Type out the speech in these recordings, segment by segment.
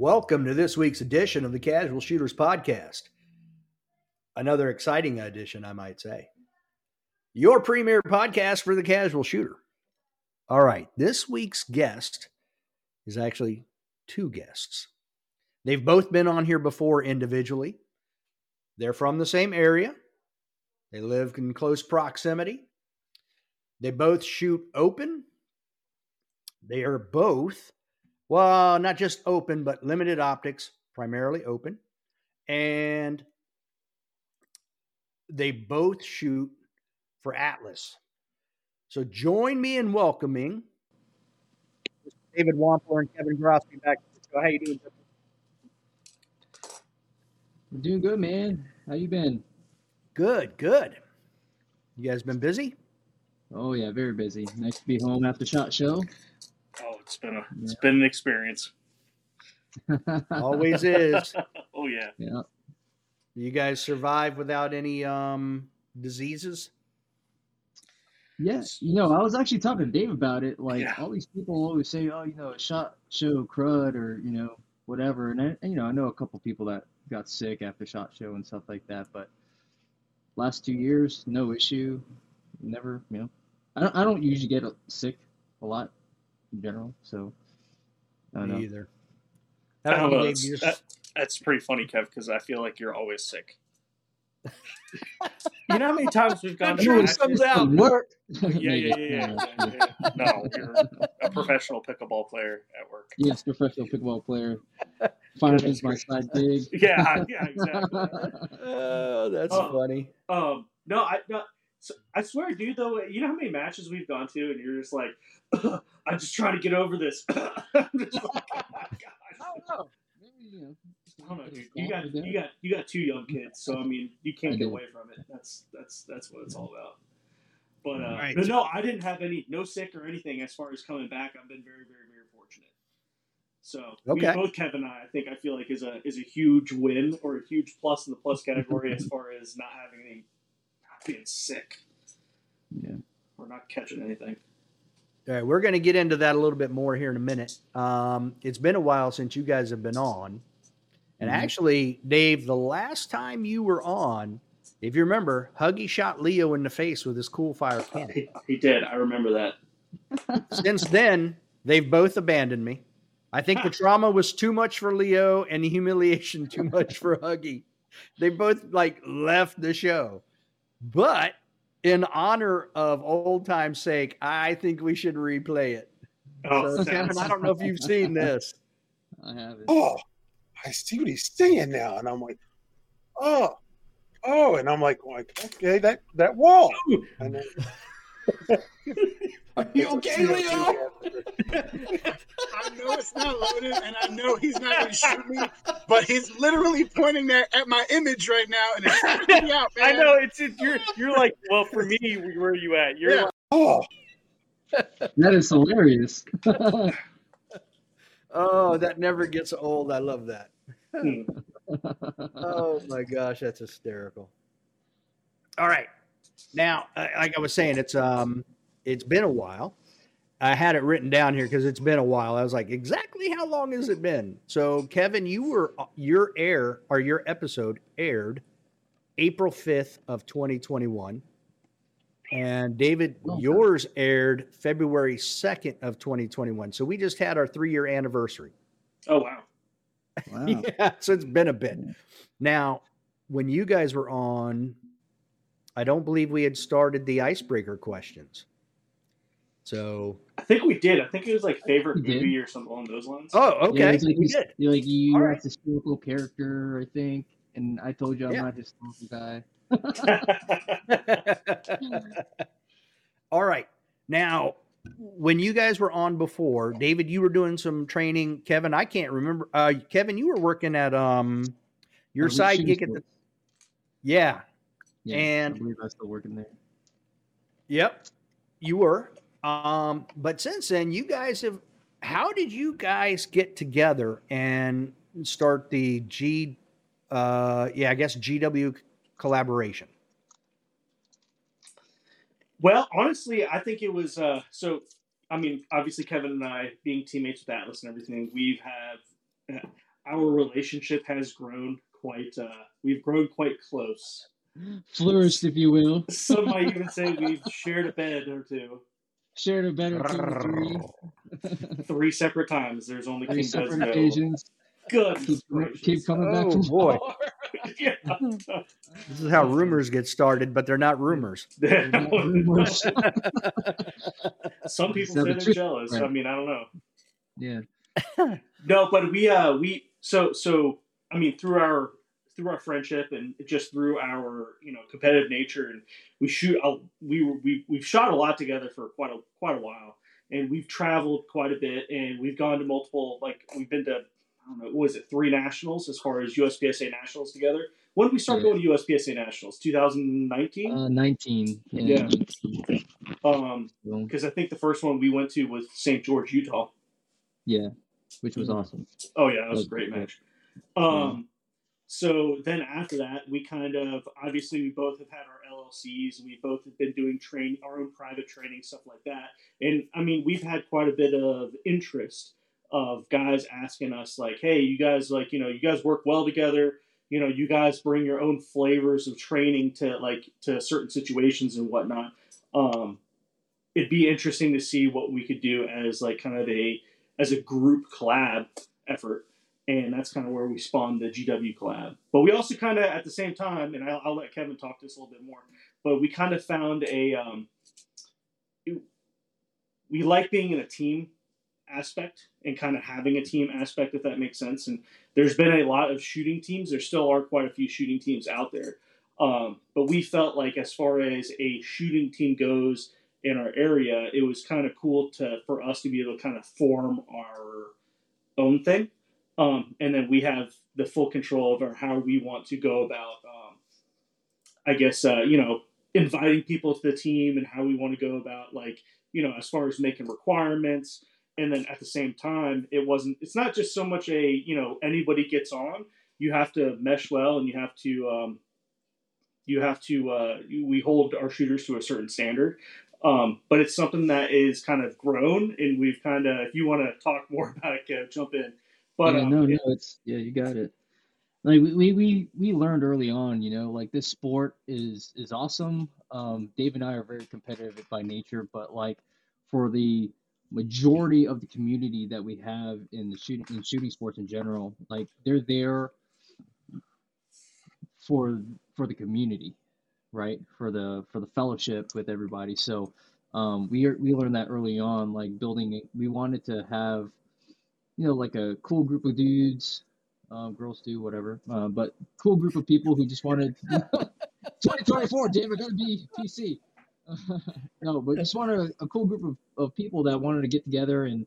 Welcome to this week's edition of the Casual Shooters Podcast. Another exciting edition, I might say. Your premier podcast for the casual shooter. All right, this week's guest is actually two guests. They've both been on here before individually. They're from the same area. They live in close proximity. They both shoot open. They are both, well, not just open, but limited optics, primarily open. And they both shoot for Atlas. So join me in welcoming David Wampler and Kevin Grosby back to the show. How you doing? We're doing good, man. How you been? Good. You guys been busy? Oh yeah, very busy. Nice to be home after SHOT Show. Oh, it's been an experience. Always is. Oh yeah. Yeah. You guys survive without any diseases? Yes. You know, I was actually talking to Dave about it. Like all these people always say, oh, you know, SHOT Show crud or, you know, whatever. And, I know a couple people that got sick after SHOT Show and stuff like that. But last 2 years, no issue. Never, you know, I don't usually get sick a lot in general. So I don't know. Me either. That's pretty funny, Kev, because I feel like you're always sick. You know how many times we've gone to comes out. Work. Yeah. No, you're a professional pickleball player at work. Yes, professional pickleball player. Final things my side gig. Yeah, exactly. Oh, that's funny. I swear, dude, though, you know how many matches we've gone to, and you're just like, I'm just trying to get over this. I'm just like, oh my gosh. I don't know. I don't know, dude. You got two young kids, so I mean, you can't get away from it. That's what it's all about. But right. But no, I didn't have no sick or anything as far as coming back. I've been very, very, very fortunate. So both Kevin and I think I feel like is a huge win or a huge plus in the plus category as far as not being sick. Yeah. Or not catching anything. All right, we're going to get into that a little bit more here in a minute. It's been a while since you guys have been on. And actually, Dave, the last time you were on, if you remember, Huggy shot Leo in the face with his cool fire cannon. He did. I remember that. Since then, they've both abandoned me. I think the trauma was too much for Leo and the humiliation too much for Huggy. They both, left the show. But in honor of old time's sake, I think we should replay it. Oh, so, Kevin, I don't know if you've seen this. I haven't. Oh, I see what he's saying now. And I'm like, oh. And I'm like okay, that wall. And then, are you okay, Leo? I know it's not loaded, and I know he's not going to shoot me, but he's literally pointing that at my image right now, and it's freaking me out, man. I know it's you're like, well, for me, where are you at? You're like, oh, that is hilarious. Oh, that never gets old. I love that. Oh my gosh, that's hysterical. All right, now, like I was saying, it's been a while. I had it written down here because it's been a while. I was like, exactly how long has it been? So, Kevin, your episode aired April 5th of 2021, and David, yours aired February 2nd of 2021. So we just had our 3-year anniversary. Oh, wow. Yeah, so it's been a bit. Now, when you guys were on, I don't believe we had started the icebreaker questions. So I think we did. I think it was like favorite movie or something along those lines. Oh, okay. Yeah, you are a historical character, I think. And I told you I'm not a historical guy. All right. Now, when you guys were on before, David, you were doing some training. Kevin, I can't remember. Kevin, you were working at your side gig at the. Yeah. And I believe I was still working there. Yep, you were. But since then, you guys have. How did you guys get together and start the GW collaboration? Well, honestly, I think it was obviously Kevin and I being teammates with Atlas and everything, our relationship has grown quite, we've grown quite close. Flourished, if you will. Some might even say we've shared a bed or two. Shared a bed or two, three. Three separate times. There's only three separate occasions. Good. Keep coming back to boy. Yeah. This is how rumors get started, but they're not rumors. They're not rumors. Some people say they're jealous. Right. I mean, I don't know. Yeah. No, but we I mean, through our friendship and just through our, you know, competitive nature, and we've shot a lot together for quite a while, and we've traveled quite a bit, and we've gone to multiple, like we've been to, I don't know, what was it, 3 nationals as far as USPSA nationals together? When did we start going to USPSA nationals? 2019? 19. Yeah. Because I think the first one we went to was St. George, Utah. Yeah, which was awesome. Oh, yeah, that was a great match. So then after that, we kind of, obviously we both have had our LLCs, and we both have been doing our own private training, stuff like that. And, I mean, we've had quite a bit of interest of guys asking us, like, hey, you guys, like, you know, you guys work well together, you know, you guys bring your own flavors of training to certain situations and whatnot. It'd be interesting to see what we could do as like kind of as a group collab effort. And that's kind of where we spawned the GW collab. But we also kind of at the same time, and I'll let Kevin talk to us a little bit more, but we kind of found we like being in a team aspect and kind of having a team aspect, if that makes sense. And there's been a lot of shooting teams. There still are quite a few shooting teams out there. But we felt like as far as a shooting team goes in our area, it was kind of cool for us to be able to kind of form our own thing. And then we have the full control over how we want to go about, I guess, you know, inviting people to the team and how we want to go about, like, you know, as far as making requirements. And then at the same time, it's not just so much a, you know, anybody gets on. You have to mesh well, and we hold our shooters to a certain standard. But it's something that is kind of grown, and we've kind of, if you want to talk more about it, Kev, jump in. But yeah, you got it. Like we learned early on, you know, like this sport is awesome. Dave and I are very competitive by nature, but like for the majority of the community that we have in the shooting sports in general, like they're there for the community, right? For the fellowship with everybody. So we learned that early on, like building, we wanted to have, you know, like a cool group of dudes, girls do whatever, but cool group of people who just wanted 2024, damn, we're gonna be PC. No, but just wanted a cool group of people that wanted to get together and,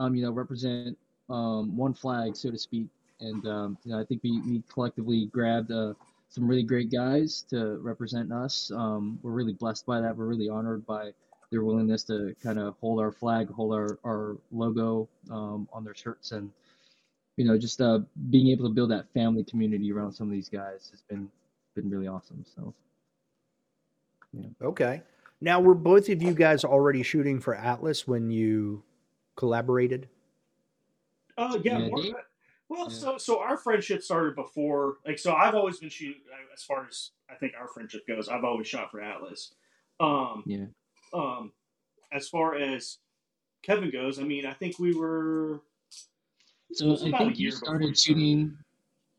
you know, represent one flag, so to speak. And, you know, I think we collectively grabbed some really great guys to represent us. We're really blessed by that. We're really honored by their willingness to kind of hold our flag, hold our logo on their shirts. And, you know, just being able to build that family community around some of these guys has been really awesome. So. Yeah. Okay. Now, were both of you guys already shooting for Atlas when you collaborated? Oh, yeah. Well, so our friendship started before. Like, so I've always been shooting, as far as I think our friendship goes, I've always shot for Atlas. Yeah. As far as Kevin goes, I mean, I think we were. So I think you started shooting.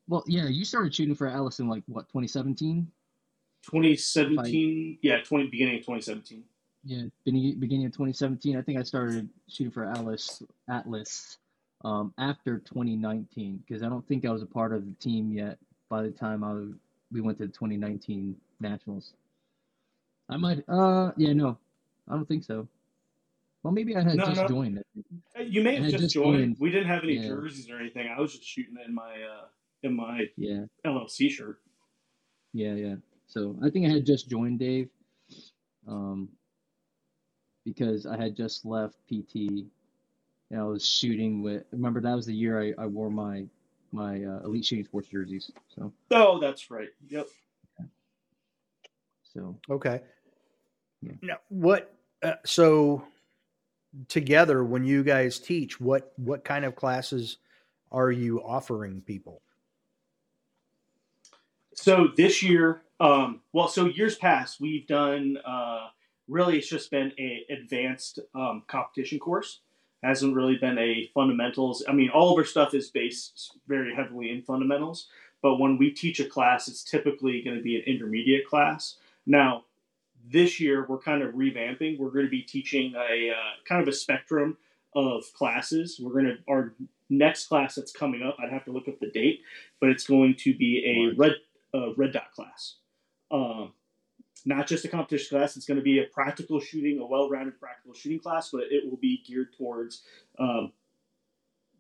Well, yeah, you started shooting for Atlas in like what, 2017? 2017, beginning of 2017. Yeah, beginning of 2017. I think I started shooting for Atlas after 2019, because I don't think I was a part of the team yet by the time we went to the 2019 Nationals. I might, no, I don't think so. Well, maybe I had joined it. You may have just joined. We didn't have any jerseys or anything. I was just shooting in my LLC shirt. Yeah. So I think I had just joined Dave, because I had just left PT, and I was shooting with. Remember, that was the year I wore my Elite Shooting Sports jerseys. So. Oh, that's right. Yep. Yeah. So. Okay. Yeah. Now what? So together, when you guys teach, what kind of classes are you offering people? So this year, so years past, we've done, really it's just been a advanced competition course. Hasn't really been a fundamentals. I mean, all of our stuff is based very heavily in fundamentals, but when we teach a class, it's typically going to be an intermediate class. Now, this year, we're kind of revamping. We're going to be teaching a kind of a spectrum of classes. We're going to, our next class that's coming up, I'd have to look up the date, but it's going to be a red dot class. Not just a competition class, it's going to be a practical shooting, a well-rounded practical shooting class, but it will be geared towards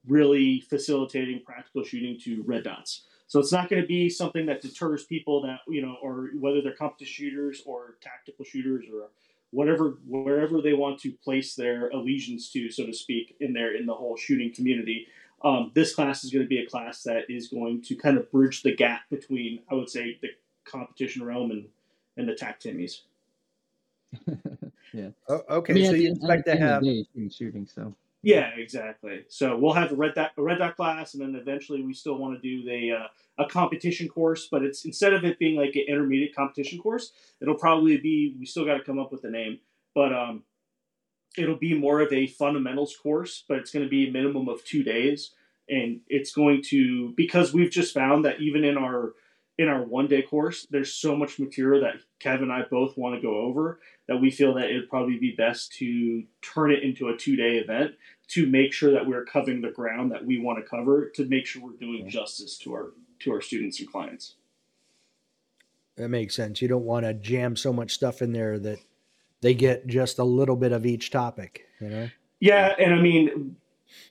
really facilitating practical shooting to red dots. So it's not going to be something that deters people that, you know, or whether they're competition shooters or tactical shooters or whatever, wherever they want to place their allegiance to, so to speak, in the whole shooting community. This class is going to be a class that is going to kind of bridge the gap between, I would say, the competition realm and the tac timmies. Yeah. Oh, okay. I mean, so you expect to have shooting, so. Yeah, exactly. So we'll have a red dot class, and then eventually we still want to do a competition course, but it's, instead of it being like an intermediate competition course, it'll probably be, we still got to come up with a name, but it'll be more of a fundamentals course, but it's going to be a minimum of 2 days. And it's going to, because we've just found that even in our 1 day course, there's so much material that Kevin and I both want to go over that we feel that it'd probably be best to turn it into a 2 day event to make sure that we're covering the ground that we want to cover, to make sure we're doing justice to our students and clients. That makes sense. You don't want to jam so much stuff in there that they get just a little bit of each topic, you know? Yeah. And I mean,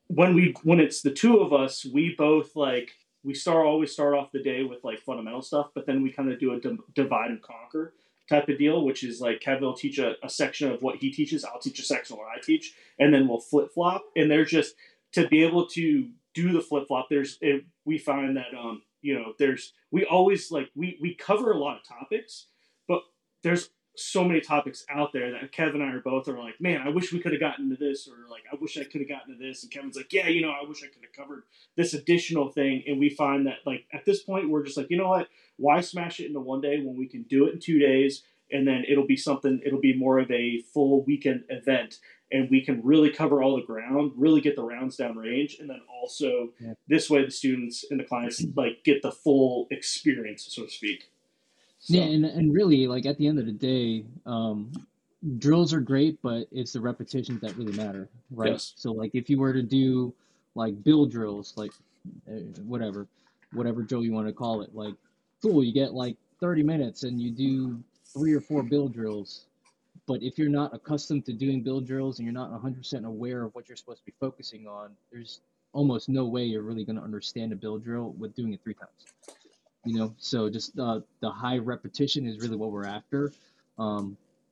when it's the two of us, we both always start off the day with like fundamental stuff, but then we kind of do a divide and conquer type of deal, which is like Kevin will teach a section of what he teaches, I'll teach a section of what I teach, and then we'll flip flop. And there's just, to be able to do the flip flop, we find that we cover a lot of topics, but there's so many topics out there that Kevin and I are both like, man, I wish we could have gotten to this, or like, I wish I could have gotten to this. And Kevin's like, yeah, you know, I wish I could have covered this additional thing. And we find that like, at this point, we're just like, you know what, why smash it into 1 day when we can do it in 2 days? And then it'll be more of a full weekend event, and we can really cover all the ground, really get the rounds down range. And then also this way, the students and the clients like get the full experience, so to speak. So. Yeah, and really, like, at the end of the day, drills are great, but it's the repetitions that really matter, right? Yes. So, like, if you were to do, like, build drills, like, whatever drill you want to call it, like, cool, you get, like, 30 minutes and you do 3 or 4 build drills. But if you're not accustomed to doing build drills and you're not 100% aware of what you're supposed to be focusing on, there's almost no way you're really going to understand a build drill with doing it 3 times. You know, so just the high repetition is really what we're after. You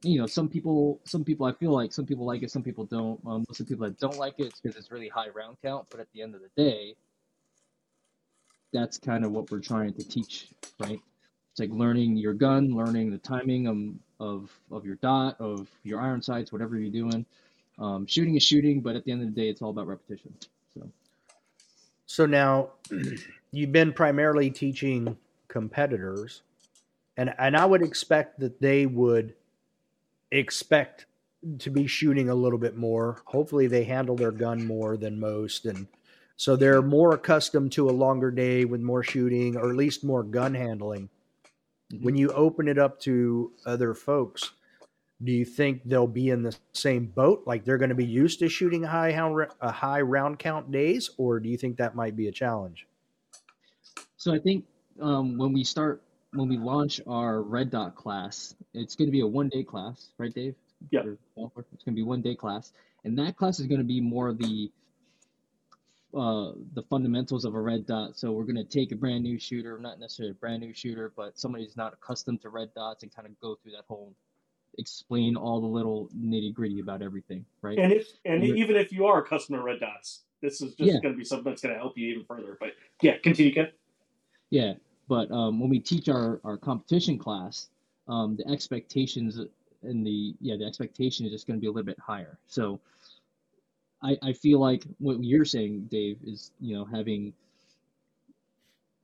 know, some people, I feel like some people like it, some people don't. Most of the people that don't like it, it's because it's really high round count. But at the end of the day, that's kind of what we're trying to teach, right? It's like learning your gun, learning the timing of your dot, of your iron sights, whatever you're doing. Shooting is shooting, but at the end of the day, it's all about repetition. So now you've been primarily teaching competitors, and I would expect that they would expect to be shooting a little bit more. Hopefully they handle their gun more than most. And so they're more accustomed to a longer day with more shooting, or at least more gun handling. Mm-hmm. When you open it up to other folks, do you think they'll be in the same boat? Like they're going to be used to shooting high round count days, or do you think that might be a challenge? So I think when we launch our red dot class, it's going to be a 1 day class, right, Dave? Yeah. It's going to be 1 day class. And that class is going to be more the fundamentals of a red dot. So we're going to take a brand new shooter, not necessarily a brand new shooter, but somebody who's not accustomed to red dots, and kind of go through that whole, explain all the little nitty gritty about everything, right? And even if you are a customer of red dots, this is just going to be something that's going to help you even further. But yeah, continue, Ken. Yeah, but when we teach our competition class, the expectations and the expectation is just going to be a little bit higher. So I feel like what you're saying, Dave, is, you know, having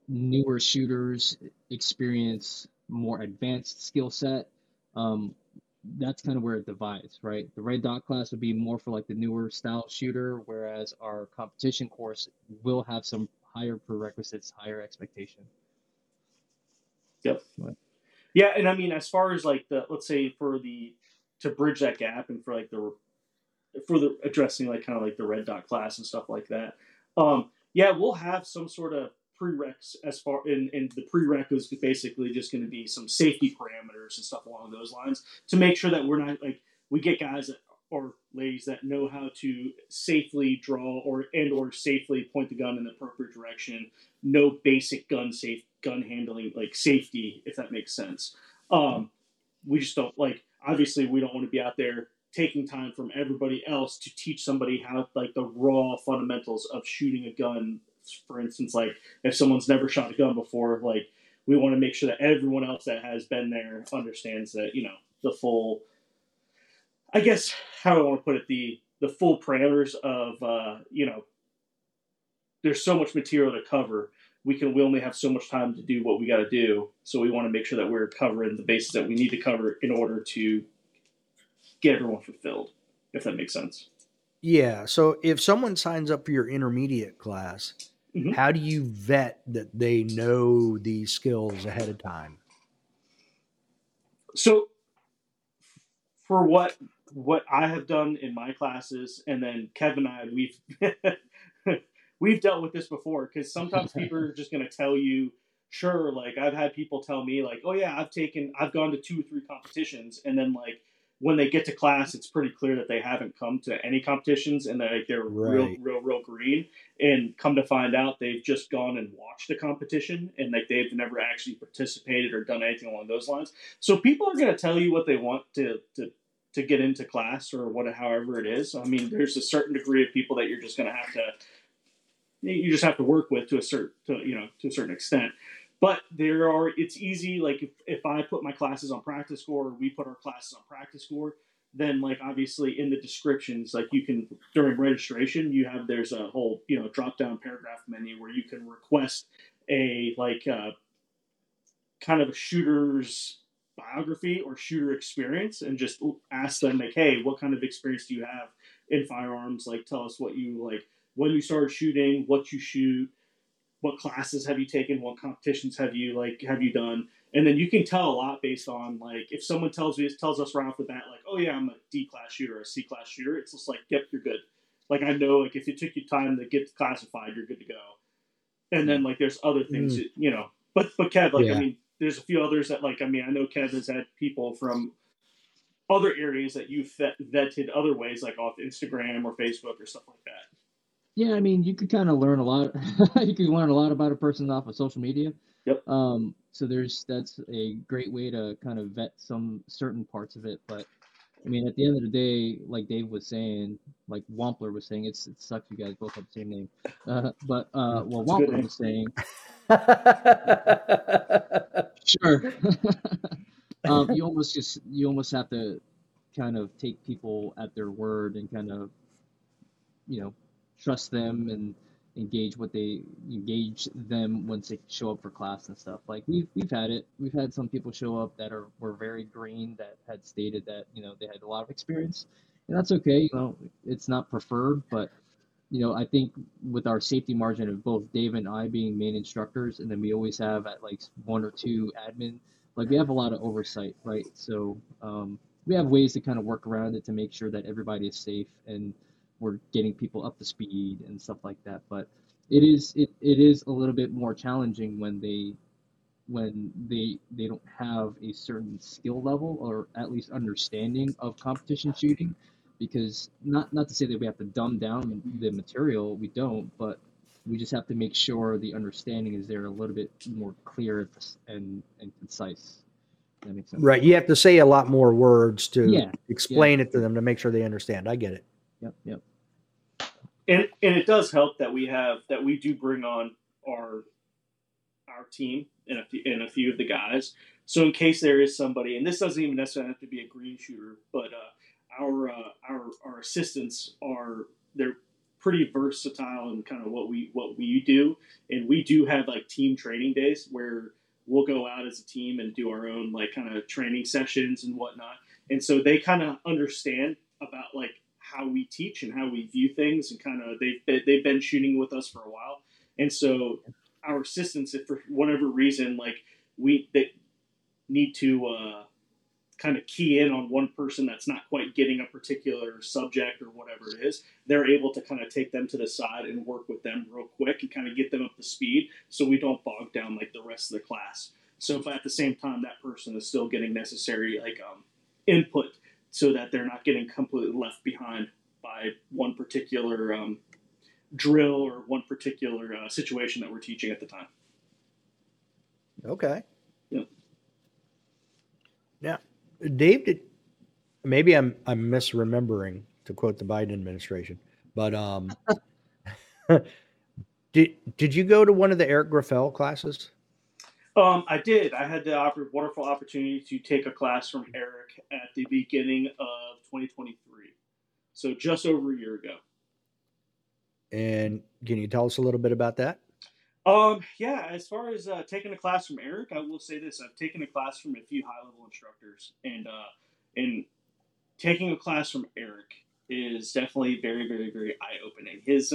newer shooters experience more advanced skill set. That's kind of where it divides, right? The red dot class would be more for like the newer style shooter, whereas our competition course will have some higher prerequisites, higher expectation. Yep. But, yeah. And I mean, as far as like the, let's say for the, to bridge that gap and for like the, for the addressing like kind of like the red dot class and stuff like that. Yeah, we'll have some sort of prereqs as far, and the prereq is basically just going to be some safety parameters and stuff along those lines to make sure that we're not like, we get guys that, or ladies that know how to safely draw or safely point the gun in the appropriate direction, know basic gun handling, like safety, if that makes sense. We just don't like, obviously we don't want to be out there taking time from everybody else to teach somebody how like the raw fundamentals of shooting a gun. For instance, like if someone's never shot a gun before, like we want to make sure that everyone else that has been there understands that, you know, the full, I guess how I want to put it, the full parameters of, you know, there's so much material to cover. We only have so much time to do what we got to do. So we want to make sure that we're covering the bases that we need to cover in order to get everyone fulfilled, if that makes sense. Yeah. So if someone signs up for your intermediate class, mm-hmm. how do you vet that they know these skills ahead of time? So for what I have done in my classes, and then Kevin and I, we've dealt with this before, because sometimes people are just going to tell you, sure, like I've had people tell me like, oh yeah, I've gone to 2 or 3 competitions. And then like, when they get to class, it's pretty clear that they haven't come to any competitions and they're right. real green, and come to find out they've just gone and watched a competition and like they've never actually participated or done anything along those lines. So people are going to tell you what they want to get into class or however it is. I mean, there's a certain degree of people that you're just going to have to work with to a certain extent. But it's easy, like if I put my classes on PractiScore, or we put our classes on PractiScore, then like obviously in the descriptions, like you can, during registration, there's a whole, you know, drop down paragraph menu where you can request a like kind of a shooter's biography or shooter experience, and just ask them like, hey, what kind of experience do you have in firearms? Like tell us what you like, when you started shooting, what you shoot. What classes have you taken? What competitions have you done? And then you can tell a lot based on like, if someone tells us right off the bat, like, oh yeah, I'm a D class shooter, or a C class shooter. It's just like, yep, you're good. Like I know, like if it took you time to get classified, you're good to go. And then like, there's other things, that, you know, but Kev, like, yeah. I mean, there's a few others that like, I mean, I know Kev has had people from other areas that you've vetted other ways, like off Instagram or Facebook or stuff like that. Yeah, I mean, you could kind of learn a lot. You could learn a lot about a person off of social media. Yep. So that's a great way to kind of vet some certain parts of it. But I mean, at the end of the day, like Dave was saying, like Wampler was saying, it sucks you guys both have the same name. Well, Wampler was saying, sure. You almost have to kind of take people at their word and kind of, you know, trust them and engage them once they show up for class and stuff. Like we've had it. We've had some people show up that were very green, that had stated that, you know, they had a lot of experience, and that's okay. You know, it's not preferred, but you know, I think with our safety margin of both Dave and I being main instructors, and then we always have at like 1 or 2 admin, like we have a lot of oversight, right? So we have ways to kind of work around it to make sure that everybody is safe and we're getting people up to speed and stuff like that. But it is a little bit more challenging when they don't have a certain skill level, or at least understanding of competition shooting, because not to say that we have to dumb down the material, we don't, but we just have to make sure the understanding is there a little bit more clear and concise. That makes sense. Right. You have to say a lot more words to explain it to them to make sure they understand. I get it. Yep. And it does help that we do bring on our team and a few of the guys. So in case there is somebody, and this doesn't even necessarily have to be a green shooter, but our assistants are they're pretty versatile in kind of what we do. And we do have like team training days where we'll go out as a team and do our own like kind of training sessions and whatnot. And so they kind of understand about like how we teach and how we view things, and kind of they've been shooting with us for a while. And so our assistants, if for whatever reason, like they need to kind of key in on one person that's not quite getting a particular subject or whatever it is, they're able to kind of take them to the side and work with them real quick and kind of get them up to speed so we don't bog down like the rest of the class. So if at the same time that person is still getting necessary like input so that they're not getting completely left behind by one particular drill or one particular situation that we're teaching at the time. Okay. Yeah. Now, Dave, maybe I'm misremembering, to quote the Biden administration, but did you go to one of the Eric Grauffel classes? I did. I had the wonderful opportunity to take a class from Eric at the beginning of 2023, so just over a year ago. And can you tell us a little bit about that? Yeah, as far as taking a class from Eric, I will say this. I've taken a class from a few high-level instructors, and taking a class from Eric is definitely very, very, very eye-opening. His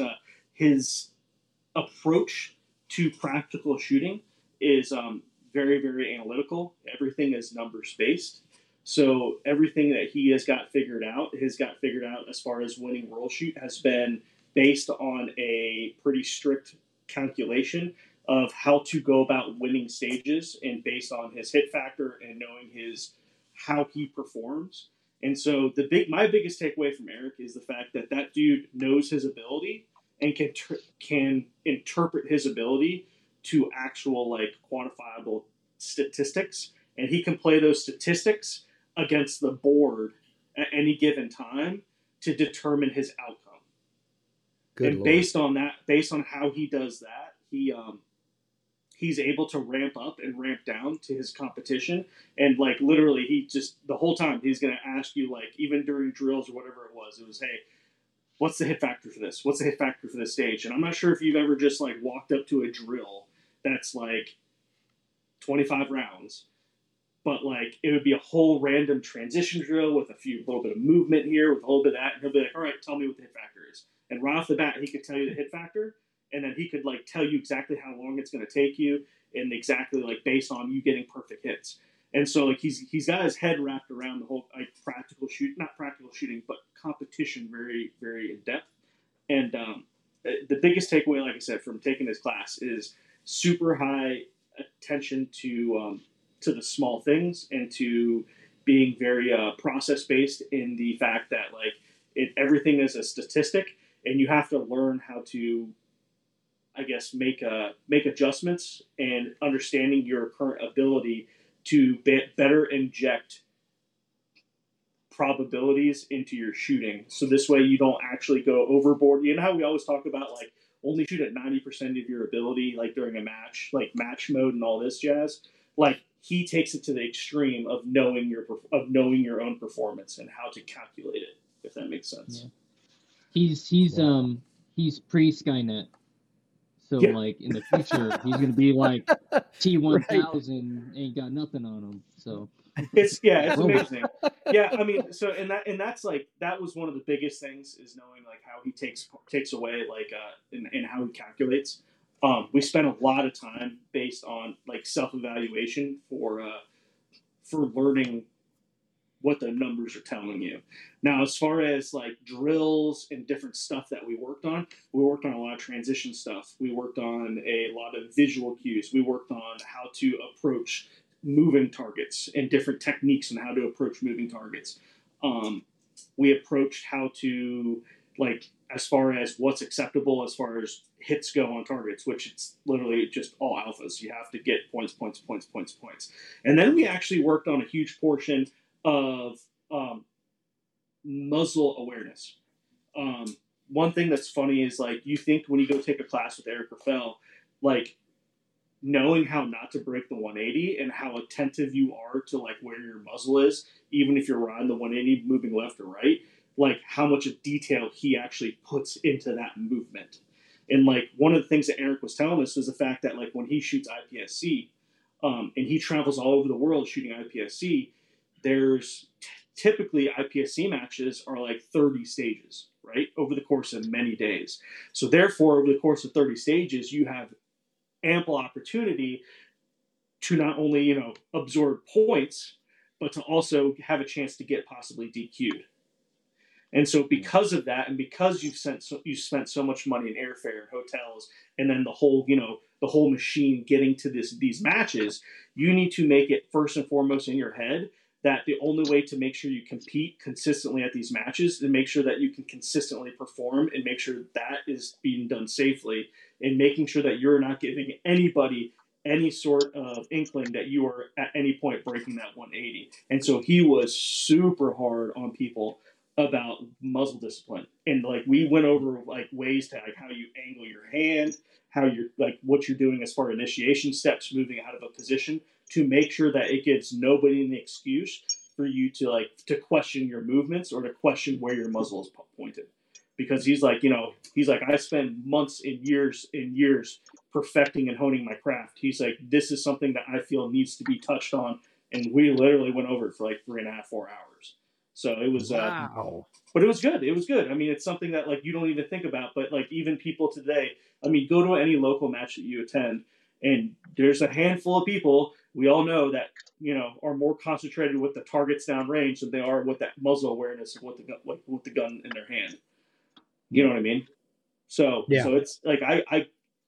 approach to practical shooting is very, very analytical. Everything is numbers-based. So everything that he has got figured out as far as winning roll shoot has been based on a pretty strict calculation of how to go about winning stages, and based on his hit factor and knowing how he performs. And so my biggest takeaway from Eric is the fact that dude knows his ability and can interpret his ability to actual like quantifiable statistics, and he can play those statistics against the board at any given time to determine his outcome. Based on how he does that, he's able to ramp up and ramp down to his competition. And like literally, he just the whole time he's going to ask you, like even during drills or whatever it was, hey, what's the hit factor for this? What's the hit factor for this stage? And I'm not sure if you've ever just like walked up to a drill that's like 25 rounds, but like it would be a whole random transition drill with a little bit of movement here, with a little bit of that, and he'll be like, all right, tell me what the hit factor is. And right off the bat, he could tell you the hit factor, and then he could like tell you exactly how long it's going to take you, and exactly like based on you getting perfect hits. And so like he's got his head wrapped around the whole like not practical shooting, but competition very, very in depth. And the biggest takeaway, like I said, from taking this class is super high attention to the small things, and to being very process based in the fact that like everything is a statistic. And you have to learn how to, I guess, make adjustments, and understanding your current ability to better inject probabilities into your shooting. So this way you don't actually go overboard. You know how we always talk about like only shoot at 90% of your ability, like during a match, like match mode and all this jazz. Like he takes it to the extreme of knowing your own performance and how to calculate it, if that makes sense. Yeah. He's pre-Skynet, so yeah. Like in the future he's gonna be like T-1000 ain't got nothing on him. So it's amazing. Yeah, I mean, so and that's like that was one of the biggest things, is knowing like how he takes away like and how he calculates. We spent a lot of time based on like self-evaluation for learning what the numbers are telling you. Now, as far as like drills and different stuff that we worked on a lot of transition stuff. We worked on a lot of visual cues. We worked on how to approach moving targets and different techniques and how to approach moving targets. We approached how to like, as far as what's acceptable, as far as hits go on targets, which it's literally just all alphas. You have to get points. And then we actually worked on a huge portion of muzzle awareness. One thing that's funny is like you think when you go take a class with Eric Grauffel, like knowing how not to break the 180 and how attentive you are to like where your muzzle is, even if you're riding the 180 moving left or right, like how much of detail he actually puts into that movement. And like one of the things that Eric was telling us was the fact that like when he shoots IPSC and he travels all over the world shooting IPSC, there's typically IPSC matches are like 30 stages, right? Over the course of many days. So therefore, over the course of 30 stages, you have ample opportunity to not only, you know, absorb points, but to also have a chance to get possibly DQ'd. And so because of that, and because you've spent so much money in airfare and hotels, and then the whole, you know, the whole machine getting to these matches, you need to make it first and foremost in your head that the only way to make sure you compete consistently at these matches and make sure that you can consistently perform and make sure that is being done safely and making sure that you're not giving anybody any sort of inkling that you are at any point breaking that 180. And so he was super hard on people about muzzle discipline. And like, we went over like ways to like how you angle your hand, how you're like what you're doing as far as initiation steps, moving out of a position to make sure that it gives nobody an excuse for you to like, to question your movements or to question where your muzzle is pointed. Because he's like, you know, he's like, I spend months and years perfecting and honing my craft. He's like, this is something that I feel needs to be touched on. And we literally went over it for like 3.5, 4 hours. So it was, wow. But it was good. It was good. I mean, it's something that like, you don't even think about, but like even people today, I mean, go to any local match that you attend and there's a handful of people we all know that, you know, are more concentrated with the targets down range than they are with that muzzle awareness of what the gun in their hand. You know what I mean? So, yeah. So it's like, I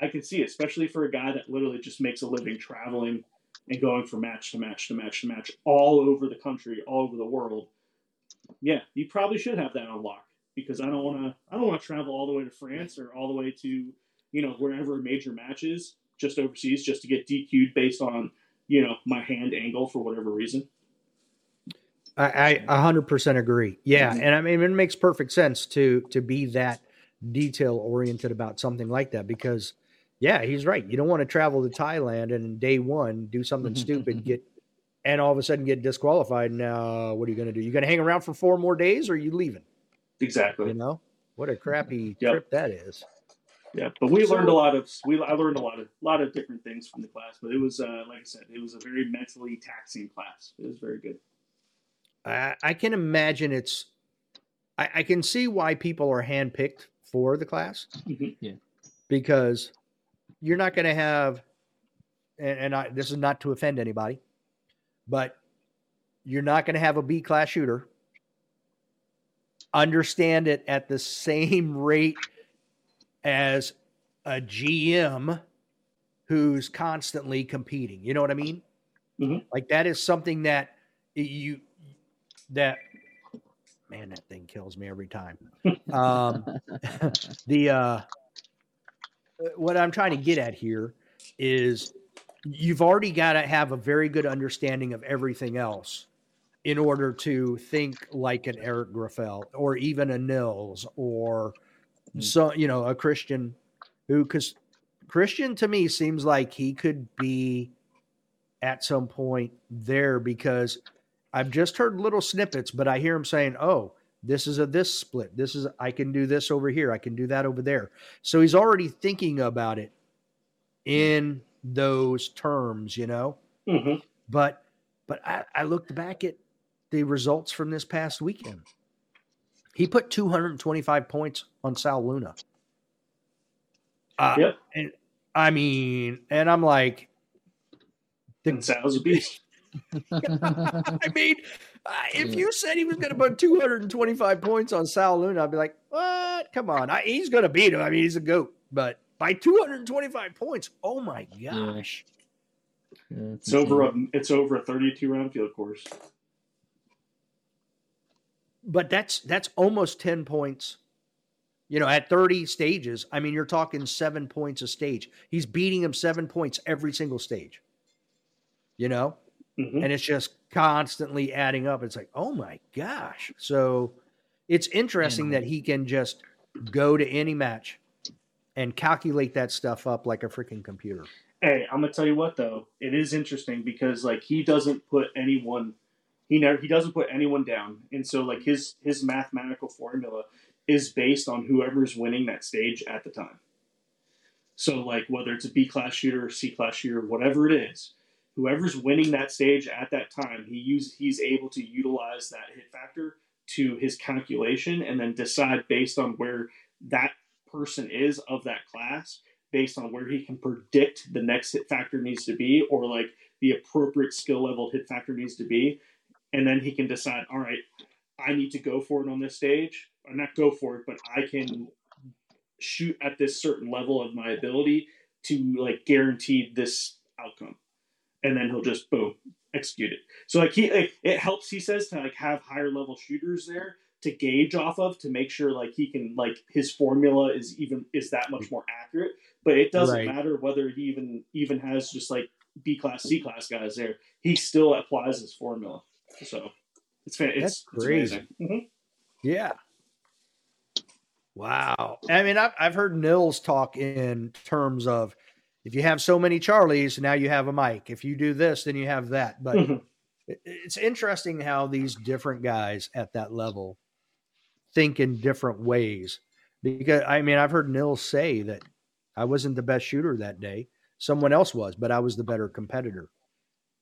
can see it, especially for a guy that literally just makes a living traveling and going from match to match to match to match all over the country, all over the world. Yeah, you probably should have that on lock because I don't want to travel all the way to France or all the way to, you know, wherever a major match is just overseas just to get DQ'd based on, you know, my hand angle for whatever reason. I 100% agree. Yeah. And I mean, it makes perfect sense to be that detail oriented about something like that because yeah, he's right. You don't want to travel to Thailand and in day one, do something stupid, and all of a sudden get disqualified. Now, what are you going to do? You're going to hang around for 4 more days or are you leaving? Exactly. You know, what a crappy trip that is. Yeah. But I learned a lot of different things from the class, but it was, like I said, it was a very mentally taxing class. It was very good. I can imagine I can see why people are handpicked for the class. Mm-hmm. Yeah. Because you're not going to have, and this is not to offend anybody, but you're not going to have a B class shooter understand it at the same rate as a GM who's constantly competing. You know what I mean? Mm-hmm. Like that is something that that thing kills me every time. What I'm trying to get at here is you've already got to have a very good understanding of everything else in order to think like an Eric Grauffel or even a Nils or so, you know, a Christian because Christian to me seems like he could be at some point there because I've just heard little snippets, but I hear him saying, oh, this is this split. I can do this over here. I can do that over there. So he's already thinking about it in those terms, you know, mm-hmm. but I looked back at the results from this past weekend. He put 225 points on Sal Luna. Yep. And I mean, and I'm like, Sal's a beast. I mean, if you said he was going to put 225 points on Sal Luna, I'd be like, what? Come on. He's going to beat him. I mean, he's a GOAT. But by 225 points, oh, my gosh. Yeah. Yeah, it's over a 32-round field course. But that's almost 10 points. You know, at 30 stages, I mean, you're talking 7 points a stage. He's beating him 7 points every single stage. You know? Mm-hmm. And it's just constantly adding up. It's like, oh my gosh. So it's interesting that he can just go to any match and calculate that stuff up like a freaking computer. Hey, I'm going to tell you what, though. It is interesting because, like, he doesn't put anyone He doesn't put anyone down, and so like his mathematical formula is based on whoever's winning that stage at the time. So like whether it's a B class shooter or C class shooter, whatever it is, whoever's winning that stage at that time, he's able to utilize that hit factor to his calculation and then decide based on where that person is of that class, based on where he can predict the next hit factor needs to be, or like the appropriate skill level hit factor needs to be. And then he can decide, all right, I need to go for it on this stage. Or not go for it, but I can shoot at this certain level of my ability to like guarantee this outcome. And then he'll just boom, execute it. So like it helps, he says, to like have higher level shooters there to gauge off of, to make sure like he can, like his formula is that much more accurate. But it doesn't matter whether he even has just like B class, C class guys there. He still applies his formula. So it's crazy. It's amazing. Yeah. Wow. I mean, I've heard Nils talk in terms of, if you have so many Charlies, now you have a Mike. If you do this, then you have that. But it's interesting how these different guys at that level think in different ways. Because, I mean, I've heard Nils say that I wasn't the best shooter that day. Someone else was, but I was the better competitor.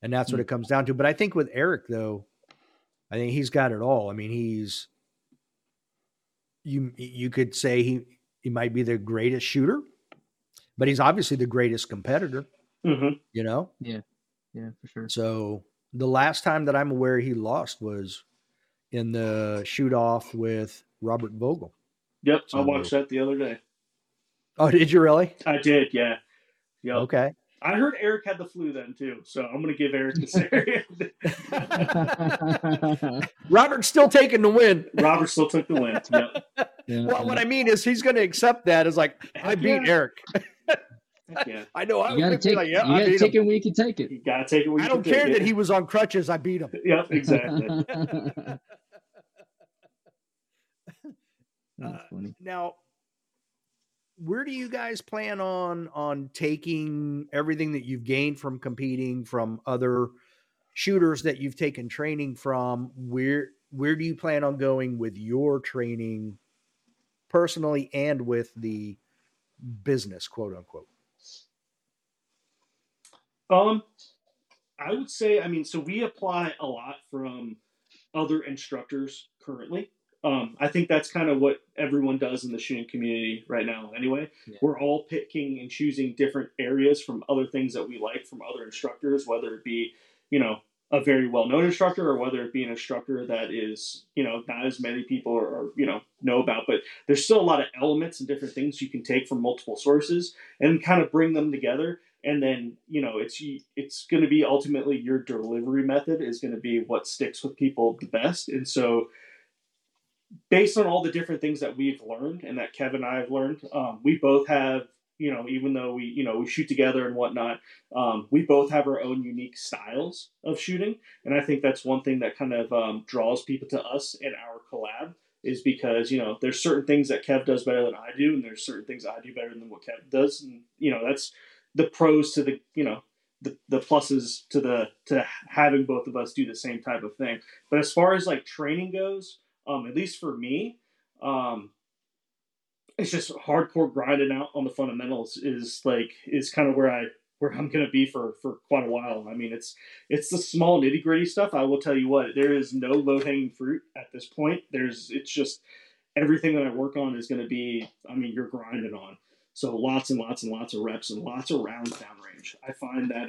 And that's what it comes down to. But I think with Eric, though, I think he's got it all. I mean, he's... You could say he might be the greatest shooter, but he's obviously the greatest competitor, you know? Yeah, for sure. So the last time that I'm aware he lost was in the shoot-off with Robert Vogel. Yep, so I watched that the other day. Oh, did you really? I did, yeah. Yep. Okay. I heard Eric had the flu then, too, so I'm going to give Eric the series. Robert's still taking the win. Robert still took the win. Yep. Yeah, well, what I mean is he's going to accept that as like, I beat Eric. Yeah. I know. You got to take it when you can take it. You got to take it when you can take it. I don't care that he was on crutches. I beat him. Yep, exactly. Funny. Now, where do you guys plan on taking everything that you've gained from competing, from other shooters that you've taken training from? Where do you plan on going with your training personally and with the business, quote unquote? I would say, I mean, so we apply a lot from other instructors currently. I think that's kind of what everyone does in the shooting community right now anyway. Yeah. We're all picking and choosing different areas from other things that we like from other instructors, whether it be, you know, a very well-known instructor or whether it be an instructor that is, you know, not as many people or you know about. But there's still a lot of elements and different things you can take from multiple sources and kind of bring them together. And then, you know, it's going to be ultimately your delivery method is going to be what sticks with people the best. And so based on all the different things that we've learned and that Kevin and I have learned, we both have, you know, even though we shoot together and whatnot, we both have our own unique styles of shooting. And I think that's one thing that kind of draws people to us in our collab is because, you know, there's certain things that Kev does better than I do. And there's certain things I do better than what Kev does. And, you know, that's the pros to the, you know, the pluses to having both of us do the same type of thing. But as far as like training goes, at least for me, it's just hardcore grinding out on the fundamentals is kind of where I'm going to be for quite a while. I mean, it's the small nitty gritty stuff. I will tell you what, there is no low hanging fruit at this point. It's just everything that I work on is going to be, I mean, you're grinding on. So lots and lots and lots of reps and lots of rounds downrange. I find that,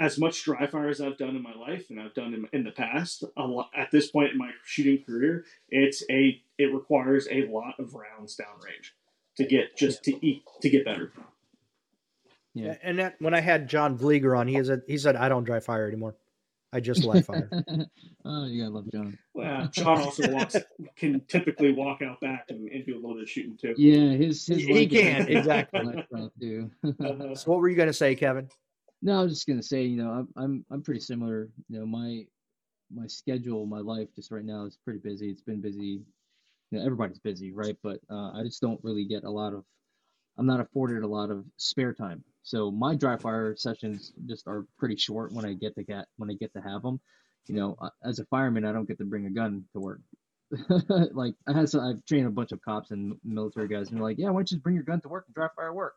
as much dry fire as I've done in my life and I've done in the past, a lot, at this point in my shooting career, it requires a lot of rounds downrange to get to get better. Yeah, and that, when I had John Vlieger on, he said I don't dry fire anymore. I just light fire. Oh, you gotta love John. Well, John also can typically walk out back and do a little bit of shooting too. Yeah, his he can exactly. So what were you gonna say, Kevin? No, I was just gonna say, you know, I'm pretty similar. You know, my schedule, my life, just right now is pretty busy. It's been busy. You know, everybody's busy, right? But I just don't really get a lot of. I'm not afforded a lot of spare time. So my dry fire sessions just are pretty short when I get to have them. you know, as a fireman, I don't get to bring a gun to work. Like I've trained a bunch of cops and military guys, and they're like, yeah, why don't you just bring your gun to work and dry fire work?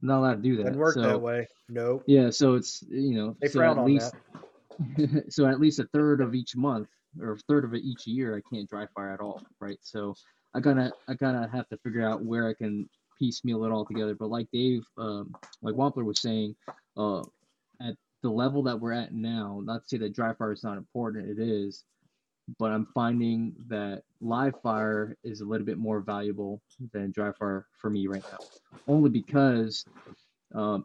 I'm not allowed to do that. Doesn't work that way. No. Yeah. So it's, you know, they frown on that. So at least a third of each month or a third of each year, I can't dry fire at all. Right. So I gotta have to figure out where I can piecemeal it all together. But like Dave, like Wampler was saying, at the level that we're at now, not to say that dry fire is not important, it is, but I'm finding that live fire is a little bit more valuable than dry fire for me right now, only because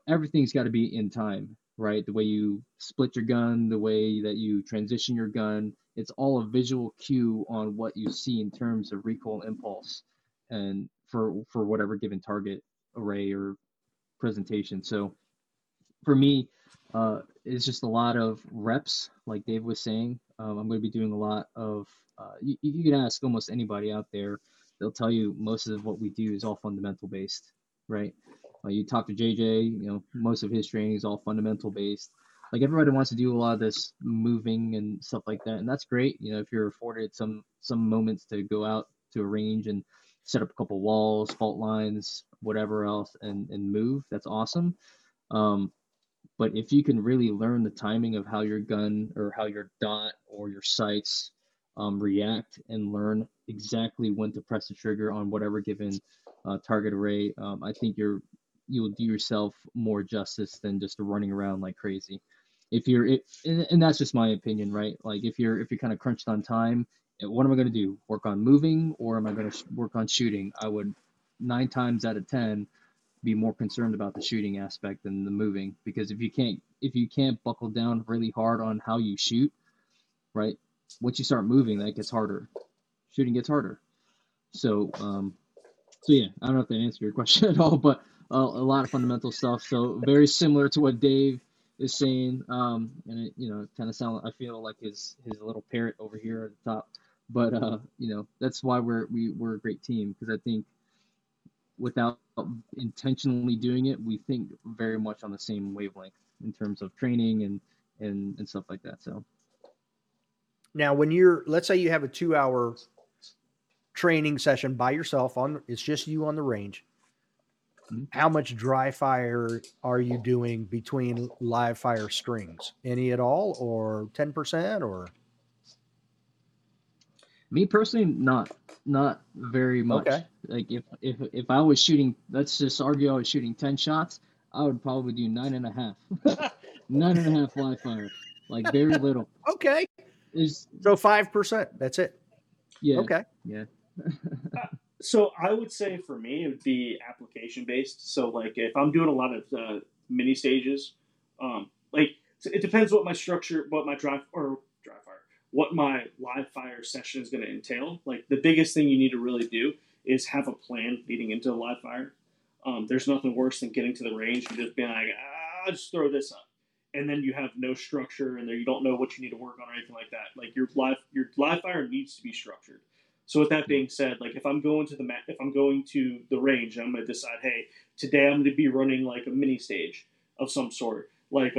everything's got to be in time, right? The way you split your gun, the way that you transition your gun, it's all a visual cue on what you see in terms of recoil impulse and for whatever given target array or presentation. So for me, it's just a lot of reps, like Dave was saying. I'm going to be doing a lot of, you can ask almost anybody out there, they'll tell you most of what we do is all fundamental based, right? You talk to JJ, you know, most of his training is all fundamental based. Like everybody wants to do a lot of this moving and stuff like that. And that's great. You know, if you're afforded some moments to go out to a range and set up a couple walls, fault lines, whatever else, and move, that's awesome. But if you can really learn the timing of how your gun or how your dot or your sights react and learn exactly when to press the trigger on whatever given target array, I think you'll do yourself more justice than just running around like crazy. If you're and that's just my opinion, right? Like if you're kind of crunched on time, what am I going to do? Work on moving, or am I going to work on shooting? I would 9 times out of 10. Be more concerned about the shooting aspect than the moving, because if you can't buckle down really hard on how you shoot, right, once you start moving, that gets harder. Shooting gets harder. So yeah, I don't know if that answered your question at all, but a lot of fundamental stuff. So very similar to what Dave is saying, and it, you know, kind of sound. I feel like his little parrot over here at the top, but you know, that's why we're a great team, because I think without intentionally doing it, we think very much on the same wavelength in terms of training and stuff like that. So now when let's say you have a 2-hour training session by yourself it's just you on the range. Mm-hmm. How much dry fire are you doing between live fire strings? Any at all, or 10% or? Me personally, not very much. Okay. Like if I was shooting, let's just argue I was shooting 10 shots, I would probably do 9.5. 9.5 live fire. Like very little. Okay. So 5%. That's it. Yeah. Okay. Yeah. So I would say for me, it would be application based. So like if I'm doing a lot of mini stages, like so it depends what my structure, what my what my live fire session is going to entail. Like the biggest thing you need to really do is have a plan leading into the live fire. There's nothing worse than getting to the range and just being like, I'll just throw this up. And then you have no structure and there you don't know what you need to work on or anything like that. Like your live fire needs to be structured. So with that being said, like if I'm going to the range, I'm going to decide, hey, today I'm going to be running like a mini stage of some sort. Like,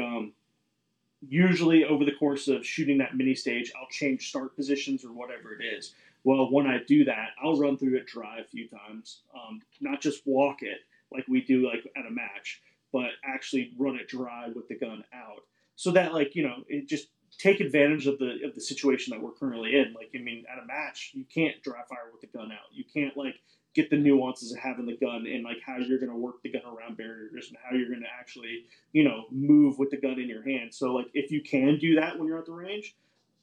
usually over the course of shooting that mini stage, I'll change start positions or whatever it is. Well, when I do that, I'll run through it dry a few times, not just walk it like we do like at a match, but actually run it dry with the gun out, so that like, you know, it just take advantage of the situation that we're currently in. Like, I mean, at a match, you can't dry fire with the gun out. You can't like get the nuances of having the gun and like how you're going to work the gun around barriers and how you're going to actually, you know, move with the gun in your hand. So like if you can do that when you're at the range,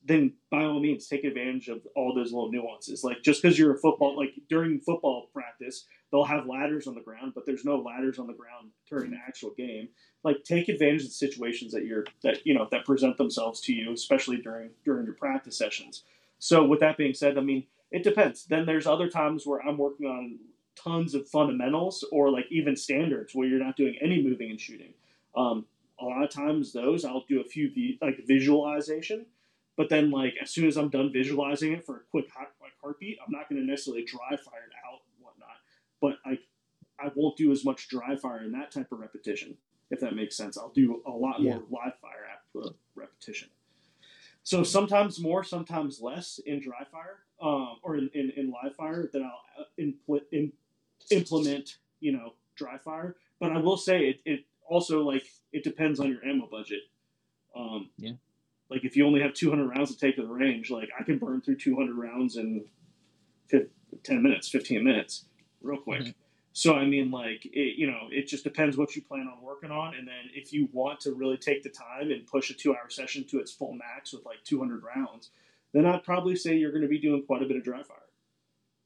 then by all means, take advantage of all those little nuances. Like just because you're a football, like during football practice, they'll have ladders on the ground, but there's no ladders on the ground during the actual game. Like take advantage of the situations that present themselves to you, especially during your practice sessions. So with that being said, I mean, it depends. Then there's other times where I'm working on tons of fundamentals or like even standards where you're not doing any moving and shooting. A lot of times those I'll do a few visualization, but then like as soon as I'm done visualizing it for a quick heartbeat, I'm not going to necessarily dry fire it out and whatnot, but I won't do as much dry fire in that type of repetition, if that makes sense. I'll do a lot more live fire repetition. So sometimes more, sometimes less in dry fire or in live fire than I'll implement, you know, dry fire. But I will say it also, like, it depends on your ammo budget. Yeah. Like, if you only have 200 rounds to take to the range, like, I can burn through 200 rounds in 15 minutes, real quick. Mm-hmm. So, I mean, like, it, you know, it just depends what you plan on working on. And then if you want to really take the time and push a 2-hour session to its full max with, like, 200 rounds, then I'd probably say you're going to be doing quite a bit of dry fire.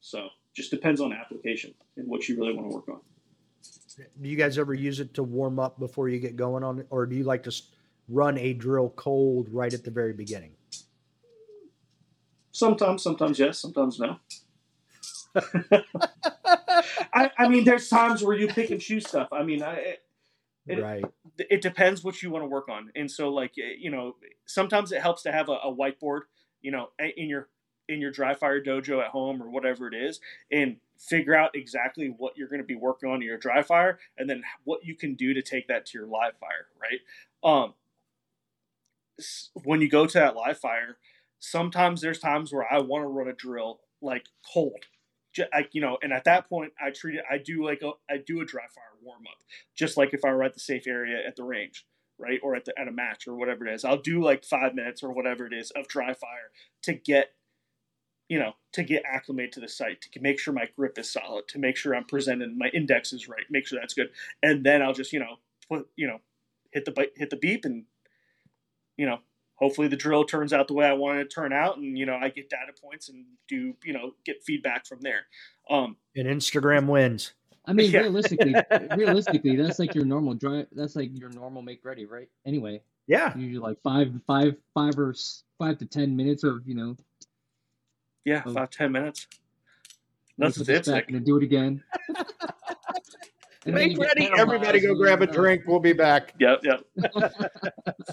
So, just depends on application and what you really want to work on. Do you guys ever use it to warm up before you get going on it? Or do you like to run a drill cold right at the very beginning? Sometimes yes, sometimes no. I mean, there's times where you pick and choose stuff. I mean, right. It depends what you want to work on. And so, like, you know, sometimes it helps to have a whiteboard, you know, in your dry fire dojo at home or whatever it is, and figure out exactly what you're going to be working on in your dry fire, and then what you can do to take that to your live fire. Right. When you go to that live fire, sometimes there's times where I want to run a drill like cold, like, you know, and at that point I treat it, I do a dry fire warm up, just like if I were at the safe area at the range, right. Or at a match or whatever it is, I'll do like 5 minutes or whatever it is of dry fire to get, you know, to get acclimated to the site, to make sure my grip is solid, to make sure I'm presenting my index is right, make sure that's good. And then I'll just, you know, hit the beep, and, you know, hopefully the drill turns out the way I want it to turn out. And, you know, I get data points and do, you know, get feedback from there. And Instagram wins. I mean, yeah. realistically, that's like your normal dry. That's like your normal make ready, right? Anyway. Yeah. Usually like five to 10 minutes of, you know. Yeah. 5, 10 minutes. That's the dipstick. And then do it again. Make ready, everybody go grab a drink. We'll be back. Yep.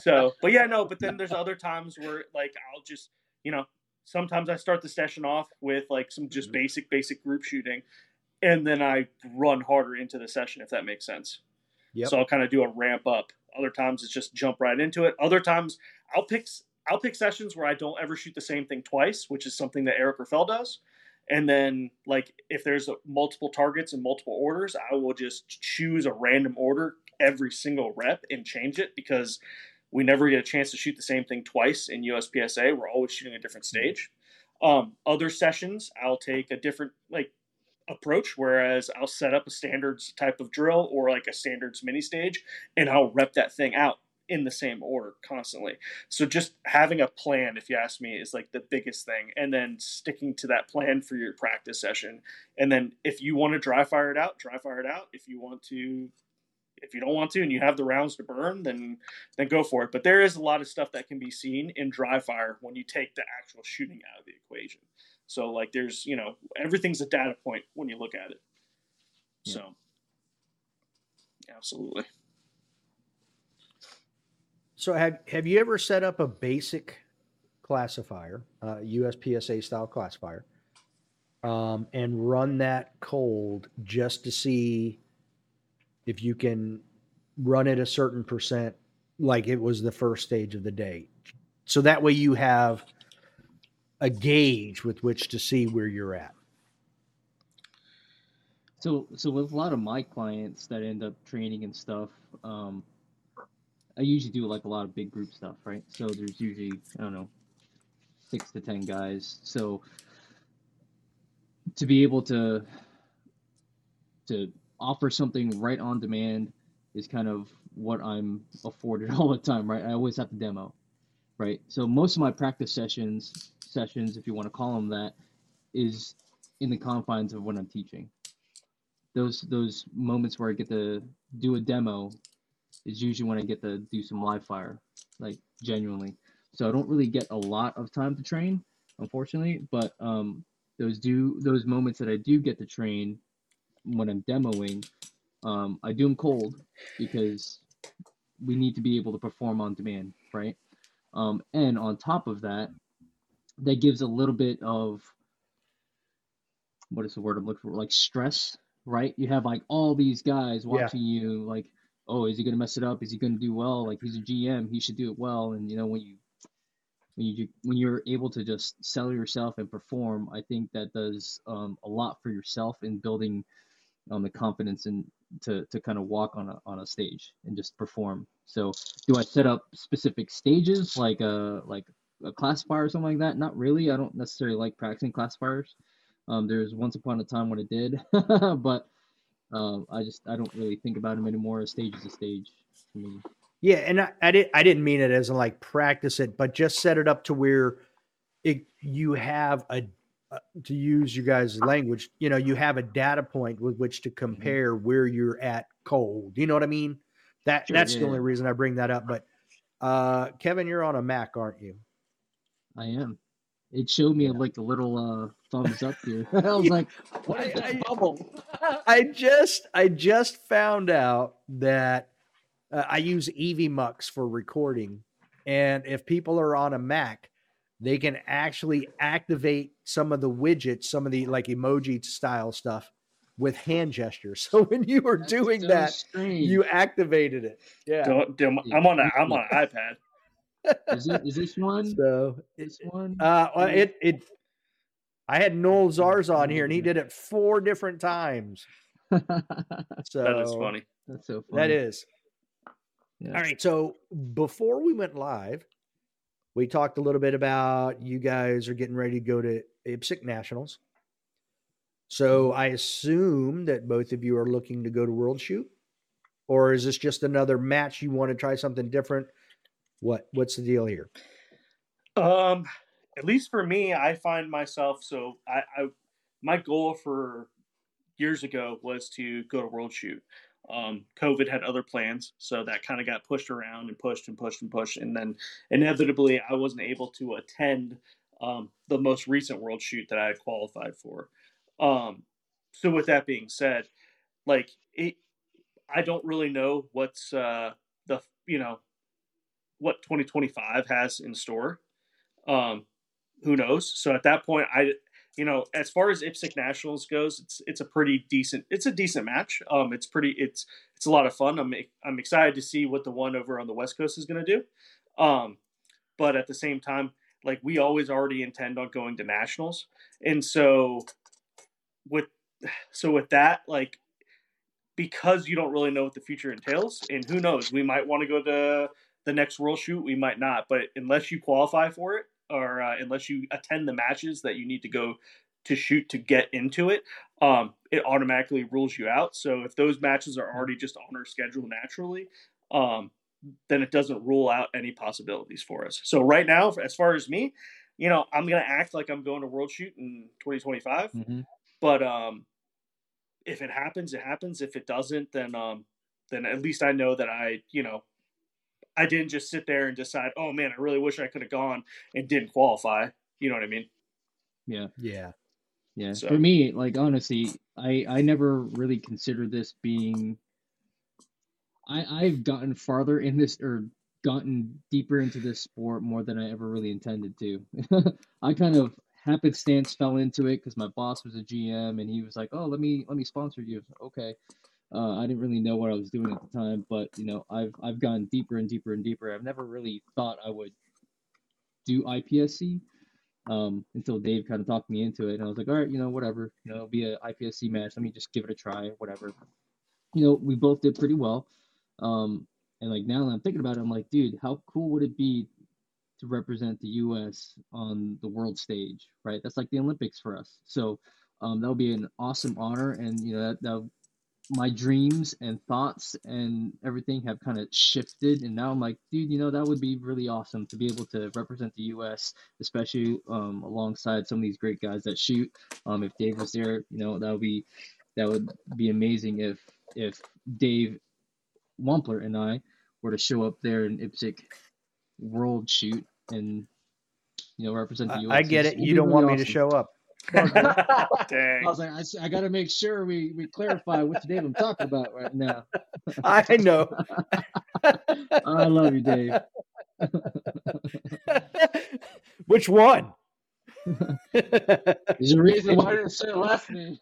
So, but yeah, no, but then there's other times where, like, I'll just, you know, sometimes I start the session off with, like, some just basic group shooting, and then I run harder into the session, if that makes sense. Yep. So I'll kind of do a ramp up. Other times it's just jump right into it. Other times I'll pick sessions where I don't ever shoot the same thing twice, which is something that Eric Grauffel does. And then, like, if there's multiple targets and multiple orders, I will just choose a random order every single rep and change it, because we never get a chance to shoot the same thing twice in USPSA. We're always shooting a different stage. Other sessions, I'll take a different, like, approach, whereas I'll set up a standards type of drill or, like, a standards mini stage, and I'll rep that thing out in the same order constantly. So just having a plan, if you ask me, is like the biggest thing, and then sticking to that plan for your practice session. And then if you want to dry fire it out. If you don't want to and you have the rounds to burn, then go for it. But there is a lot of stuff that can be seen in dry fire when you take the actual shooting out of the equation. So, like, there's, you know, everything's a data point when you look at it. Yeah. So absolutely. So have you ever set up a basic classifier, USPSA style classifier, and run that cold just to see if you can run it a certain percent, like it was the first stage of the day? So that way you have a gauge with which to see where you're at. So with a lot of my clients that end up training and stuff, I usually do like a lot of big group stuff, right? So there's usually, I don't know, 6 to 10 guys. So to be able to offer something right on demand is kind of what I'm afforded all the time, right? I always have to demo, right? So most of my practice sessions, if you want to call them that, is in the confines of when I'm teaching. Those moments where I get to do a demo is usually when I get to do some live fire, like, genuinely. So I don't really get a lot of time to train, unfortunately, but those moments that I do get to train when I'm demoing, I do them cold, because we need to be able to perform on demand, right? And on top of that gives a little bit of, what is the word I'm looking for? Like, stress, right? You have, like, all these guys watching you, like, oh, is he going to mess it up? Is he going to do well? Like, he's a GM. He should do it well. And, you know, when you when you're able to just sell yourself and perform, I think that does a lot for yourself in building the confidence and to kind of walk on a stage and just perform. So do I set up specific stages like a classifier or something like that? Not really. I don't necessarily like practicing classifiers. There's once upon a time when it did, but I don't really think about them anymore. A stage is a stage to me. Yeah, and I didn't mean it as in like practice it, but just set it up to where you have a, to use you guys' language, you know, you have a data point with which to compare where you're at cold. You know what I mean? That's the only reason I bring that up. But Kevin, you're on a Mac, aren't you? I am. It showed me like the little thumbs up here. I was like, "What is this bubble?" I just found out that I use EVMux for recording, and if people are on a Mac, they can actually activate some of the widgets, some of the like emoji style stuff with hand gestures. So when you were doing that, strange. You activated it. Yeah, I'm on an iPad. Is this one? So this one? I had Noel Zars on here, and he did it 4 different times. So that is funny. That's so funny. That is. Yeah. All right. So before we went live, we talked a little bit about you guys are getting ready to go to IPSC Nationals. So I assume that both of you are looking to go to World Shoot, or is this just another match you want to try something different? What's the deal here? At least for me, I find myself, so I my goal for years ago was to go to World Shoot. COVID had other plans, so that kind of got pushed around and pushed. And then inevitably, I wasn't able to attend the most recent World Shoot that I had qualified for. So with that being said, like I don't really know what's what 2025 has in store. Who knows? So at that point, as far as IPSC Nationals goes, it's a decent match. It's a lot of fun. I'm excited to see what the one over on the West Coast is going to do. But at the same time, like we always already intend on going to Nationals. And so with that, like, because you don't really know what the future entails, and who knows, we might want to go to the next World Shoot, we might not, but unless you qualify for it, or unless you attend the matches that you need to go to shoot to get into it, it automatically rules you out. So if those matches are already just on our schedule naturally, then it doesn't rule out any possibilities for us. So right now, as far as me, you know, I'm going to act like I'm going to World Shoot in 2025, but if it happens, it happens. If it doesn't, then at least I know that I didn't just sit there and decide, oh man, I really wish I could have gone and didn't qualify. You know what I mean? Yeah. Yeah. Yeah. So. For me, like, honestly, I never really considered this being, I've gotten farther in this or gotten deeper into this sport more than I ever really intended to. I kind of happenstance fell into it because my boss was a GM and he was like, oh, let me sponsor you. Okay. I didn't really know what I was doing at the time, but you know, I've gone deeper and deeper and deeper. I've never really thought I would do IPSC until Dave kind of talked me into it, and I was like, all right, you know, whatever, you know, it'll be an IPSC match. Let me just give it a try, whatever. You know, we both did pretty well, and like now that I'm thinking about it, I'm like, dude, how cool would it be to represent the U.S. on the world stage, right? That's like the Olympics for us. So that'll be an awesome honor, and you know that my dreams and thoughts and everything have kind of shifted. And now I'm like, dude, you know, that would be really awesome to be able to represent the U.S., especially alongside some of these great guys that shoot. If Dave was there, you know, that would be amazing if Dave Wampler and I were to show up there in IPSC World Shoot and, you know, represent the U.S. I get it. You don't really want me to show up. Dang. I was like, I got to make sure we clarify which Dave I'm talking about right now. I know. I love you, Dave. Which one? There's a reason why I didn't say last name.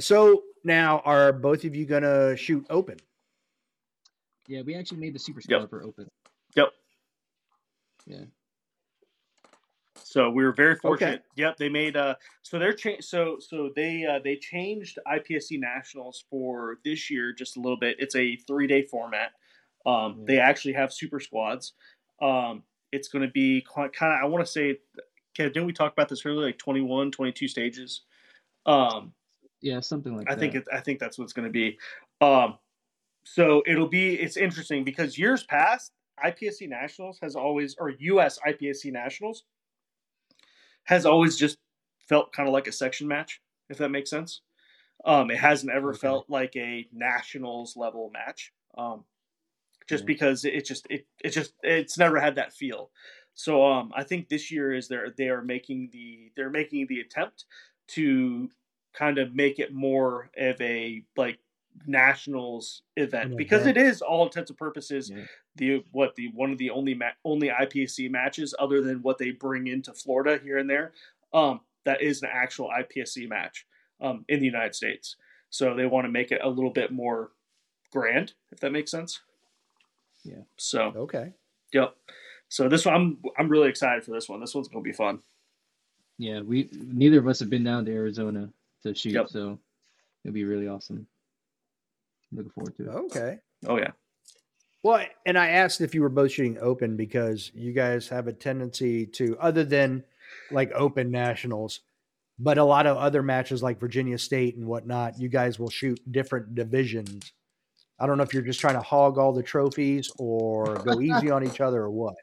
So now, are both of you going to shoot open? Yeah, we actually made the Super Scalper open. Yep. Yeah. So we were very fortunate. Okay. Yep, they made they changed IPSC Nationals for this year just a little bit. It's a 3-day format. They actually have super squads. It's going to be kind of, I want to say, didn't we talk about this earlier, like 21, 22 stages? Yeah, something like that. I think that's what it's going to be. So it's interesting because years past, IPSC Nationals has always, or US IPSC Nationals has always just felt kind of like a section match, if that makes sense. It hasn't ever felt like a Nationals level match. Because it's never had that feel. So I think this year is they're making the attempt to kind of make it more of a like Nationals event because it is all intents and purposes one of the only IPSC matches other than what they bring into Florida here and there that is an actual IPSC match in the United States. So they want to make it a little bit more grand, if that makes sense. Yeah. So okay. Yep. So this one, I'm really excited for this one. This one's gonna be fun. Yeah, neither of us have been down to Arizona to shoot, so it'll be really awesome. Looking forward to it. Okay. Oh yeah. Well, and I asked if you were both shooting open because you guys have a tendency to, other than like open nationals, but a lot of other matches like Virginia State and whatnot, you guys will shoot different divisions. I don't know if you're just trying to hog all the trophies or go easy on each other or what.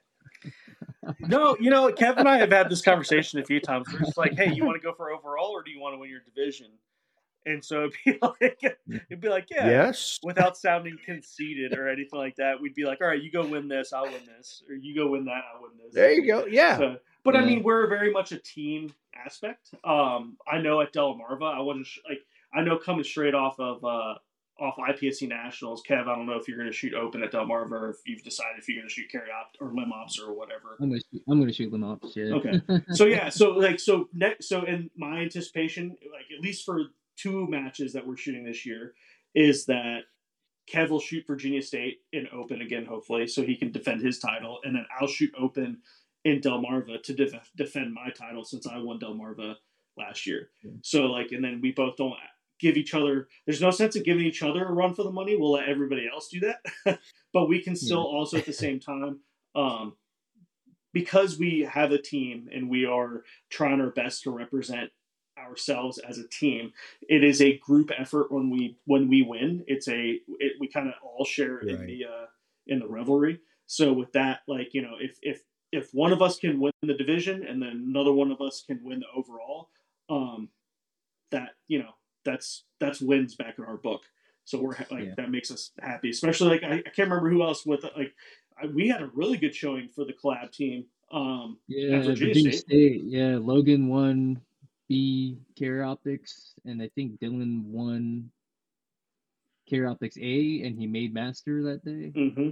No, Kevin and I have had this conversation a few times. We're just like, hey, you want to go for overall or do you want to win your division? And so it'd be like, yeah, yes. Without sounding conceited or anything like that. We'd be like, all right, you go win this, I'll win this. Or you go win that, I'll win this. There you go. Yeah. So, but I mean, we're very much a team aspect. I know at Delmarva, I know coming straight off IPSC Nationals, Kev, I don't know if you're going to shoot open at Delmarva or if you've decided if you're going to shoot carry ops or limb ops or whatever. I'm going to shoot limb ops. Yeah. Okay. So in my anticipation, like at least for two matches that we're shooting this year, is that Kev will shoot Virginia State in open again, hopefully, so he can defend his title, and then I'll shoot open in Delmarva to defend my title since I won Delmarva last year. Yeah. So like, and then we both don't give each other, there's no sense in giving each other a run for the money. We'll let everybody else do that, but we can still also at the same time, because we have a team and we are trying our best to represent ourselves as a team. It is a group effort when we win. We kind of all share in the revelry. So with that, like, if one of us can win the division and then another one of us can win the overall, that's wins back in our book. So we're that makes us happy, especially like, I can't remember who else we had a really good showing for the collab team. At Virginia State. Yeah. Logan won B carrier optics. And I think Dylan won carrier optics A and he made master that day. Mm-hmm.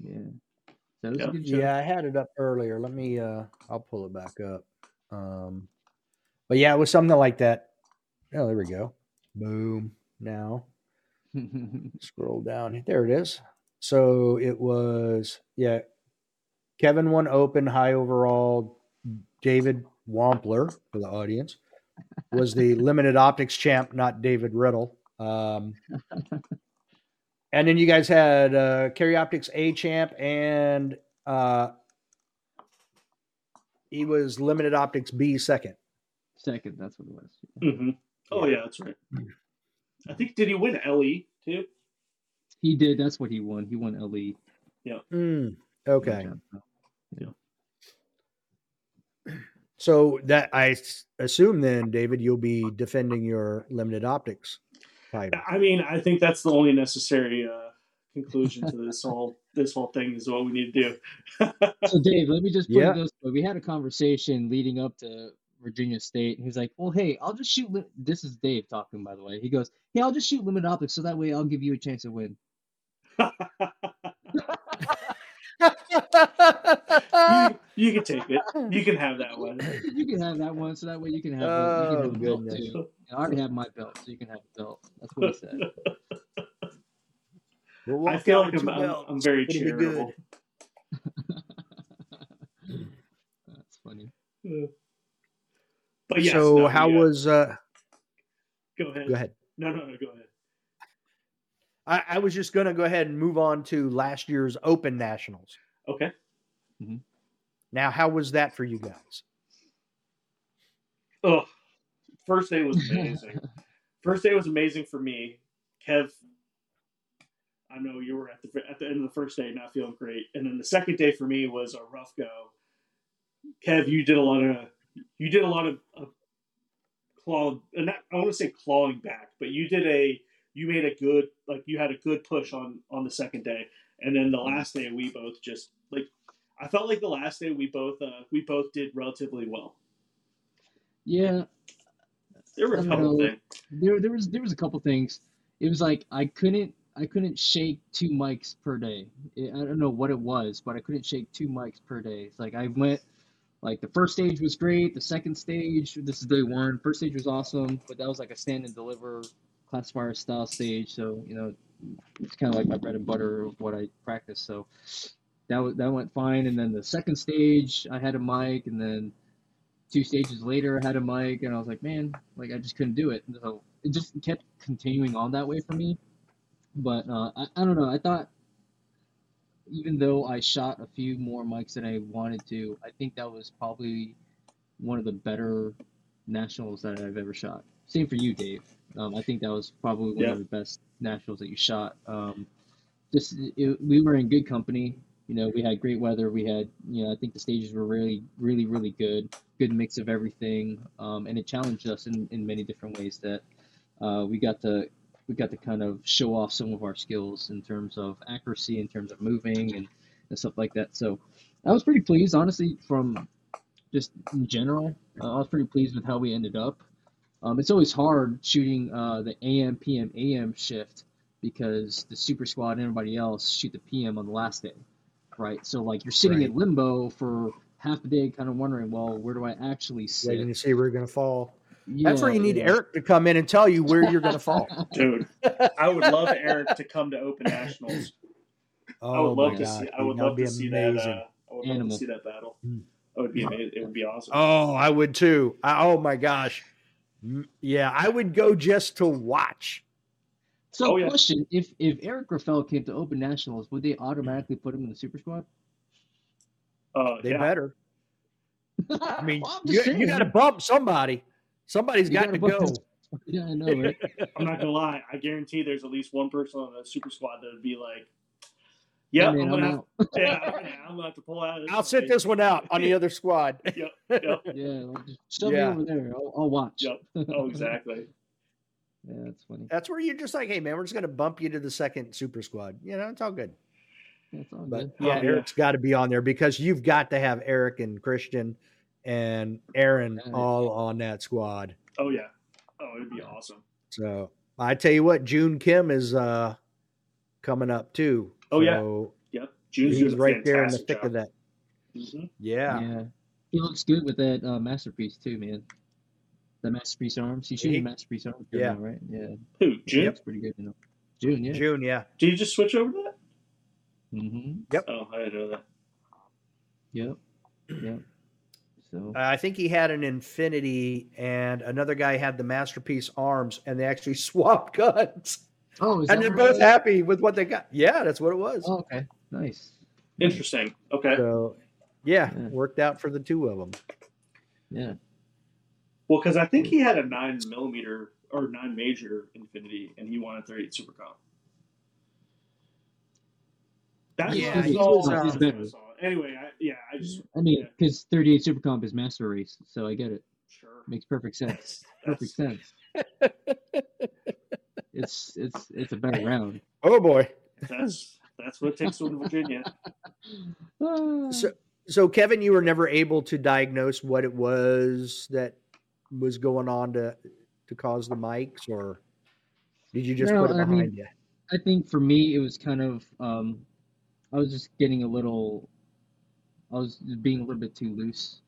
Yeah. So that was a good show. Yeah. I had it up earlier. Let me, I'll pull it back up. But yeah, it was something like that. Oh, there we go. Boom. Now scroll down. There it is. So it was, Kevin won open, high overall. David Wampler, for the audience, was the limited optics champ, not David Riddle. And then you guys had carry optics A champ, and he was limited optics B second. Second, that's what it was. Mm-hmm. Oh, yeah, that's right. I think, did he win LE too? He did. That's what he won. He won LE. Yeah. Mm, okay. Yeah. So that, I assume then, David, you'll be defending your limited optics title. I mean, I think that's the only necessary conclusion to this whole thing is what we need to do. So, Dave, let me just put it this way. We had a conversation leading up to Virginia State, and he's like, well, hey, I'll just shoot this is Dave talking, by the way. He goes, hey, I'll just shoot limited optics so that way I'll give you a chance to win. you can take it. You can have that one. You can have that one, so that way you can have the belt too. And I already have my belt, so you can have the belt. That's what he said. Well, I feel like I'm very charitable. But yes, so no, how yeah. was? Go ahead. No, go ahead. I was just going to go ahead and move on to last year's Open Nationals. Okay. Mm-hmm. Now, how was that for you guys? Oh, first day was amazing. First day was amazing for me. Kev, I know you were at the end of the first day not feeling great. And then the second day for me was a rough go. Kev, you did a lot of claw, and I want to say clawing back, but you had a good push on the second day. And then the last day we both just like, I felt like the last day we both did relatively well. Yeah. There were a couple things. There was a couple things. It was like I couldn't shake 2 mics per day. I don't know what it was, but I couldn't shake 2 mics per day. It's like I went, like the first stage was great. The second stage, this is day one. First stage was awesome, but that was like a stand and deliver classifier style stage. So, you know, it's kind of like my bread and butter of what I practice. So that went fine. And then the second stage, I had a mic, and then 2 stages later I had a mic, and I was like, man, like I just couldn't do it. And so it just kept continuing on that way for me. But I don't know. I thought, even though I shot a few more mics than I wanted to, I think that was probably one of the better nationals that I've ever shot. Same for you, Dave. I think that was probably one of the best nationals that you shot. We were in good company. You know, we had great weather. We had, you know, I think the stages were really, really, really good. Good mix of everything. And it challenged us in many different ways that we got to kind of show off some of our skills in terms of accuracy, in terms of moving and stuff like that. So I was pretty pleased, honestly, from just in general. I was pretty pleased with how we ended up. It's always hard shooting the AM, PM, AM shift because the super squad and everybody else shoot the PM on the last day, right? So like you're sitting in limbo for half the day kind of wondering, well, where do I actually sit? Waiting to see where you're going to fall. Yeah, that's where you need Eric to come in and tell you where you're going to fall. Dude, I would love Eric to come to Open Nationals. Oh, I would love to see. I would love to see that. I would love to see that battle. It would be amazing. It would be awesome. Oh, I would too. Oh my gosh. Yeah, I would go just to watch. So, question: if Eric Grauffel came to Open Nationals, would they automatically put him in the Super Squad? They better. I mean, well, you got to bump somebody. Somebody's got to go. Yeah, I know, right? I'm not gonna lie. I guarantee there's at least one person on the Super Squad that would be like, "Yep, hey, I'm gonna have to pull out of this. I'll sit this one out on the other squad." Yep. Yeah, like, just shove me over there. I'll watch. Yep. Oh, exactly. Yeah, that's funny. That's where you're just like, "Hey, man, we're just gonna bump you to the second Super Squad." You know, it's all good. That's all good. But, yeah, Eric's got to be on there because you've got to have Eric and Christian and Aaron all on that squad. Oh yeah. Oh, it'd be awesome. So I tell you what, June Kim is coming up too. Oh so yeah. Yep. June's doing right there in the thick of that. Mm-hmm. Yeah. He looks good with that masterpiece too, man. The Masterpiece Arms. He's shooting Masterpiece Arms. Yeah. Right. Yeah. Who? June. That's pretty good. You know? June. Yeah. June. Yeah. Did you just switch over to that? Mm-hmm. Yep. Oh, I didn't know that. Yep. Yep. So. I think he had an Infinity, and another guy had the Masterpiece Arms, and they actually swapped guns. Oh, and they're both happy with what they got. Yeah, that's what it was. Oh, okay, nice, interesting. Okay, so yeah, worked out for the two of them. Yeah. Well, because I think he had a 9mm or 9mm Infinity, and he won a 38 Supercop. That's all. Anyway, because 38 Super Comp is Master Race, so I get it. Sure, makes perfect sense. Perfect sense. It's a better round. Oh boy, that's what it takes to win Virginia. So Kevin, you were never able to diagnose what it was that was going on to cause the mics, or did you just put it behind you? I think for me, it was kind of I was just getting a little. I was being a little bit too loose.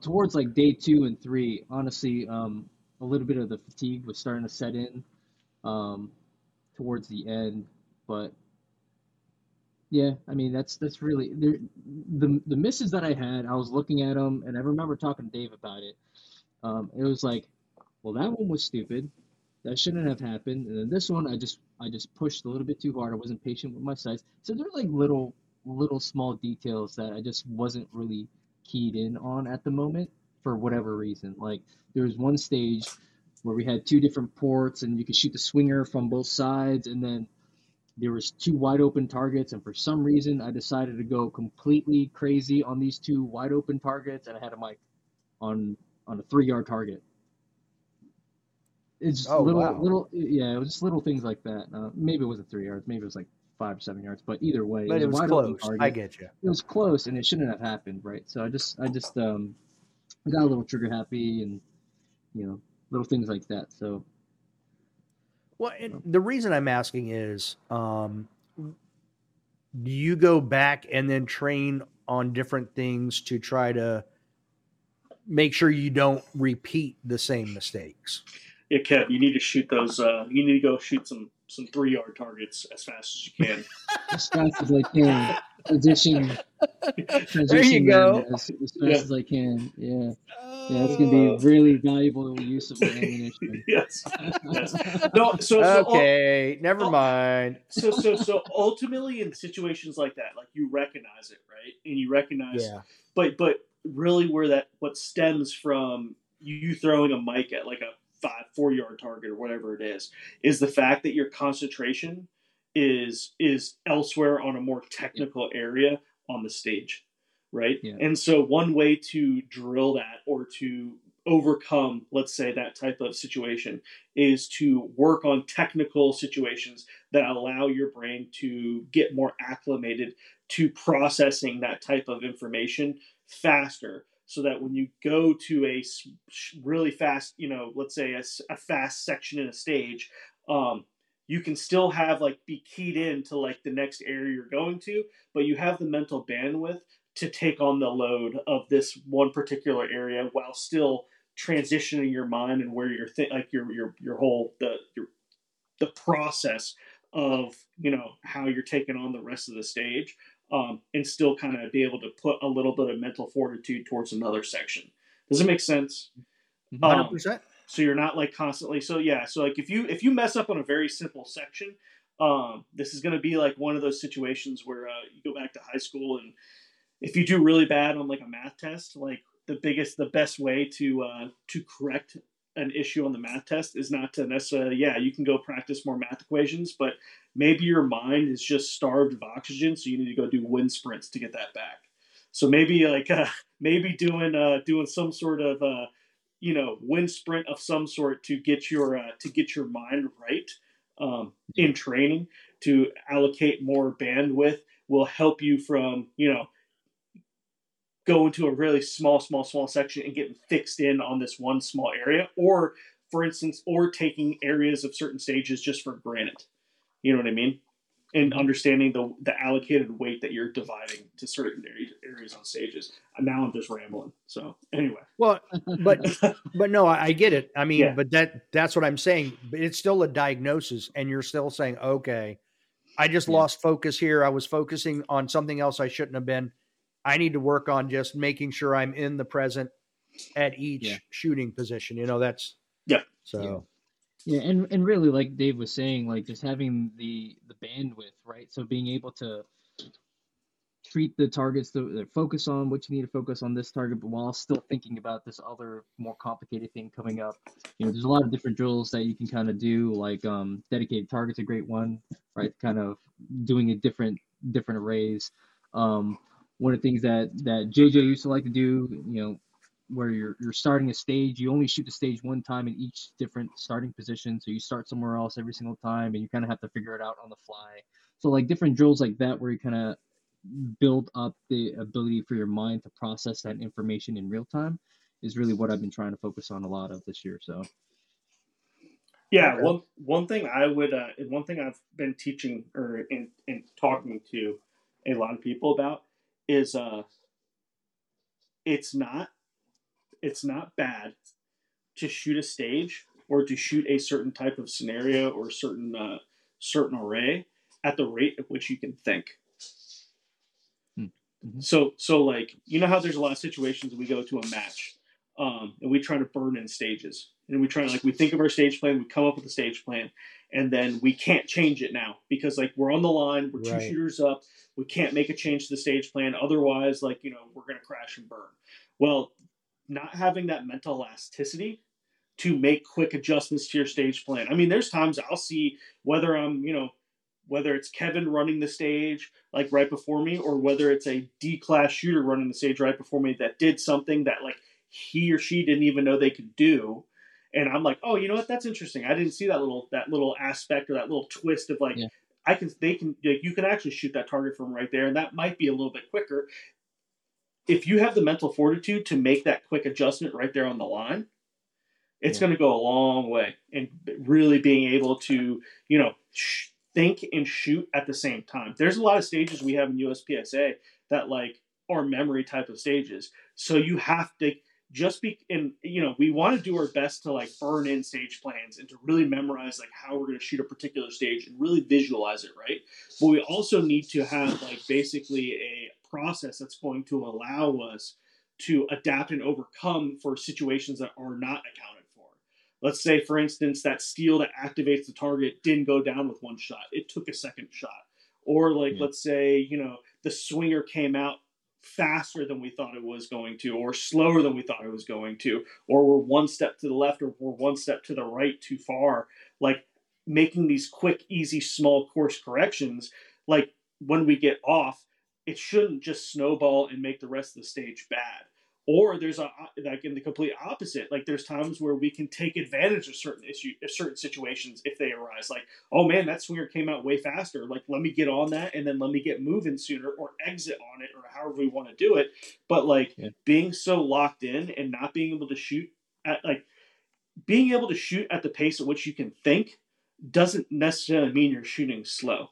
Towards like day 2 and 3, honestly, a little bit of the fatigue was starting to set in towards the end. But Yeah, I mean that's really the misses that I had. I was looking at them, and I remember talking to Dave about it. It was like, well, that one was stupid. That shouldn't have happened. And then this one, I just pushed a little bit too hard. I wasn't patient with my sights. So there are like little small details that I just wasn't really keyed in on at the moment for whatever reason. Like there was one stage where we had two different ports, and you could shoot the swinger from both sides, and then there was two wide open targets, and for some reason I decided to go completely crazy on these two wide open targets, and I had a mic on a 3-yard target. It's just it was just little things like that. Maybe it wasn't 3 yards, maybe it was like 5 or 7 yards, but either way, but it was close. I get you. It was close, and it shouldn't have happened, right? So I just got a little trigger happy, and little things like that. So, well, and the reason I'm asking is, do you go back and then train on different things to try to make sure you don't repeat the same mistakes? Yeah, Kev, you need to shoot those. You need to go shoot some 3-yard targets as fast as you can. As fast as I can. Transition. There you go. As fast as I can. Yeah. Yeah, it's going to be a really valuable use of my ammunition. yes. Never mind. So ultimately in situations like that, like you recognize it, right? And you recognize, but really where what stems from you throwing a mic at like a 4-yard target or whatever it is the fact that your concentration is elsewhere on a more technical area on the stage, right? Yeah. And so one way to drill that or to overcome, let's say, that type of situation is to work on technical situations that allow your brain to get more acclimated to processing that type of information faster, so that when you go to a really fast, let's say a fast section in a stage, you can still have be keyed in to the next area you're going to, but you have the mental bandwidth to take on the load of this one particular area while still transitioning your mind and where you're the process of, how you're taking on the rest of the stage. And still kind of be able to put a little bit of mental fortitude towards another section. Does it make sense? 100%. So you're not constantly. So yeah. So if you mess up on a very simple section, this is going to be one of those situations where you go back to high school, and if you do really bad on a math test, the best way to correct an issue on the math test is not to necessarily. Yeah, you can go practice more math equations, but maybe your mind is just starved of oxygen, so you need to go do wind sprints to get that back. So maybe doing some sort of wind sprint of some sort to get your mind right in training to allocate more bandwidth will help you from go into a really small section and getting fixed in on this one small area, or for instance, or taking areas of certain stages just for granted. You know what I mean? And understanding the allocated weight that you're dividing to certain areas on stages. Now I'm just rambling. So anyway. Well, but no, I get it. I mean, but that's what I'm saying. But it's still a diagnosis, and you're still saying, okay, I just lost focus here. I was focusing on something else I shouldn't have been. I need to work on just making sure I'm in the present at each shooting position. That's so. Yeah. Yeah, and really, like Dave was saying, just having the bandwidth, right? So being able to treat the targets that focus on what you need to focus on this target, but while still thinking about this other more complicated thing coming up. There's a lot of different drills that you can kind of do, dedicated target's a great one, right? Kind of doing a different arrays. One of the things that JJ used to like to do, where you're starting a stage, you only shoot the stage one time in each different starting position. So you start somewhere else every single time, and you kind of have to figure it out on the fly. So different drills like that, where you kind of build up the ability for your mind to process that information in real time is really what I've been trying to focus on a lot of this year. So. Yeah. Okay. One thing one thing I've been teaching or in talking to a lot of people about is, it's not bad to shoot a stage or to shoot a certain type of scenario or certain array at the rate at which you can think. Mm-hmm. So like, you know how there's a lot of situations we go to a match, and we try to burn in stages, and we try to, like, we think of our stage plan, we come up with a stage plan, and then we can't change it now because, like, we're on the line, we're two shooters up, we can't make a change to the stage plan. Otherwise, like, you know, we're going to crash and burn. Well, not having that mental elasticity to make quick adjustments to your stage plan. I mean, there's times I'll see whether I'm, you know, whether it's Kevin running the stage like right before me, or whether it's a D-class shooter running the stage right before me that did something that, like, he or she didn't even know they could do. And I'm like, oh, you know what? That's interesting. I didn't see that little aspect or that little twist of, like, yeah. You can actually shoot that target from right there. And that might be a little bit quicker. If you have the mental fortitude to make that quick adjustment right there on the line, it's going to go a long way. And really being able to, you know, think and shoot at the same time. There's a lot of stages we have in USPSA that, like, are memory type of stages. So you have to just be, and, you know, we want to do our best to, like, burn in stage plans and to really memorize, like, how we're going to shoot a particular stage and really visualize it, right? But we also need to have, like, basically a process that's going to allow us to adapt and overcome for situations that are not accounted for. Let's say, for instance, that steel that activates the target didn't go down with one shot. It took a second shot. Or, like, let's say, you know, the swinger came out faster than we thought it was going to, or slower than we thought it was going to, or we're one step to the left, or we're one step to the right too far. Like, making these quick, easy, small course corrections, like, when we get off, it shouldn't just snowball and make the rest of the stage bad. Or there's a, like, in the complete opposite, like, there's times where we can take advantage of certain situations if they arise. Like, oh man, that swinger came out way faster. Like, let me get on that, and then let me get moving sooner, or exit on it, or however we want to do it. But, like, being so locked in and not being able to shoot at, like, being able to shoot at the pace at which you can think doesn't necessarily mean you're shooting slow.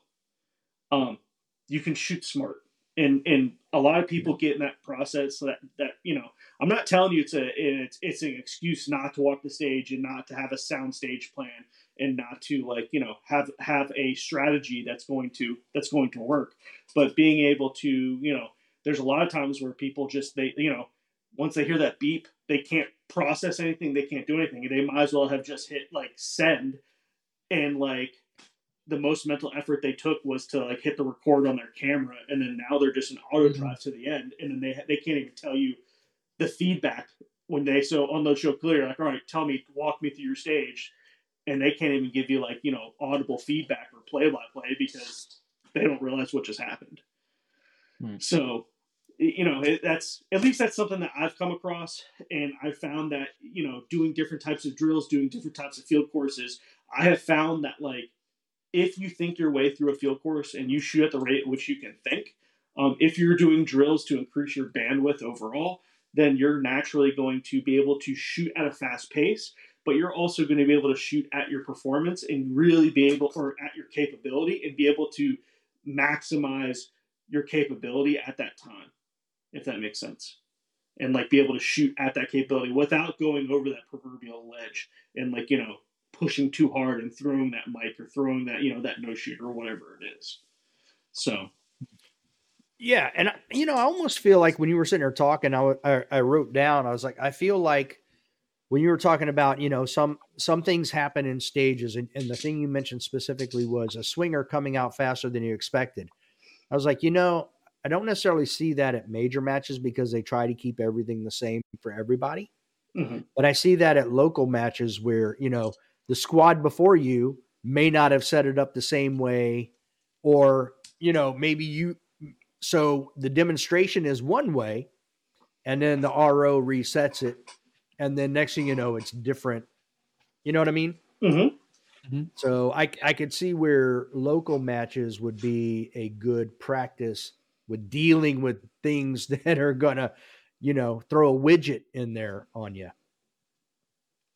You can shoot smart. And a lot of people get in that process that you know, I'm not telling you it's an excuse not to walk the stage and not to have a sound stage plan and not to, like, you know, have a strategy that's going to work. But being able to, you know, there's a lot of times where people just, they, you know, once they hear that beep, they can't process anything, they can't do anything. They might as well have just hit, like, send, and, like, the most mental effort they took was to, like, hit the record on their camera. And then now they're just an auto drive to the end. And then they can't even tell you the feedback when they, so on the show clear, like, all right, tell me, walk me through your stage. And they can't even give you, like, you know, audible feedback or play by play because they don't realize what just happened. Mm. So, you know, that's something that I've come across, and I found that, you know, doing different types of drills, doing different types of field courses, I have found that, like, if you think your way through a field course and you shoot at the rate at which you can think, if you're doing drills to increase your bandwidth overall, then you're naturally going to be able to shoot at a fast pace, but you're also going to be able to shoot at your performance and really be able, or at your capability, and be able to maximize your capability at that time, if that makes sense. And, like, be able to shoot at that capability without going over that proverbial ledge and, like, you know, pushing too hard and throwing that mic or throwing that, you know, that no shooter or whatever it is. So, yeah. And, you know, I almost feel like when you were sitting there talking, I wrote down, I was like, I feel like when you were talking about, you know, some things happen in stages. And the thing you mentioned specifically was a swinger coming out faster than you expected. I was like, you know, I don't necessarily see that at major matches because they try to keep everything the same for everybody. Mm-hmm. But I see that at local matches where, you know, the squad before you may not have set it up the same way, or, you know, maybe you, so the demonstration is one way and then the RO resets it. And then next thing you know, it's different. You know what I mean? Mm-hmm. So I could see where local matches would be a good practice with dealing with things that are going to, you know, throw a widget in there on you.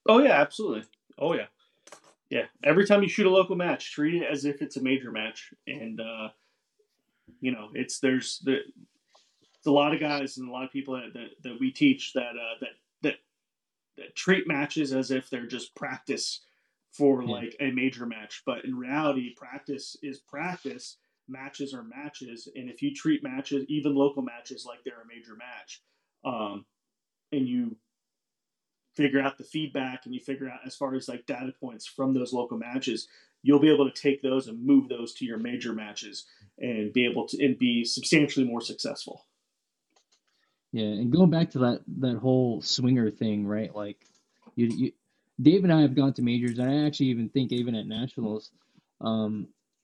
Oh yeah, absolutely. Oh yeah. Yeah. Every time you shoot a local match, treat it as if it's a major match. And, you know, there's a lot of guys and a lot of people that we teach that treat matches as if they're just practice for like a major match. But in reality, practice is practice matches are matches. And if you treat matches, even local matches, like they're a major match, and you figure out the feedback and you figure out as far as like data points from those local matches, you'll be able to take those and move those to your major matches and be able to and be substantially more successful. Yeah, and going back to that whole swinger thing, right? Like, Dave and I have gone to majors, and I actually even think even at nationals,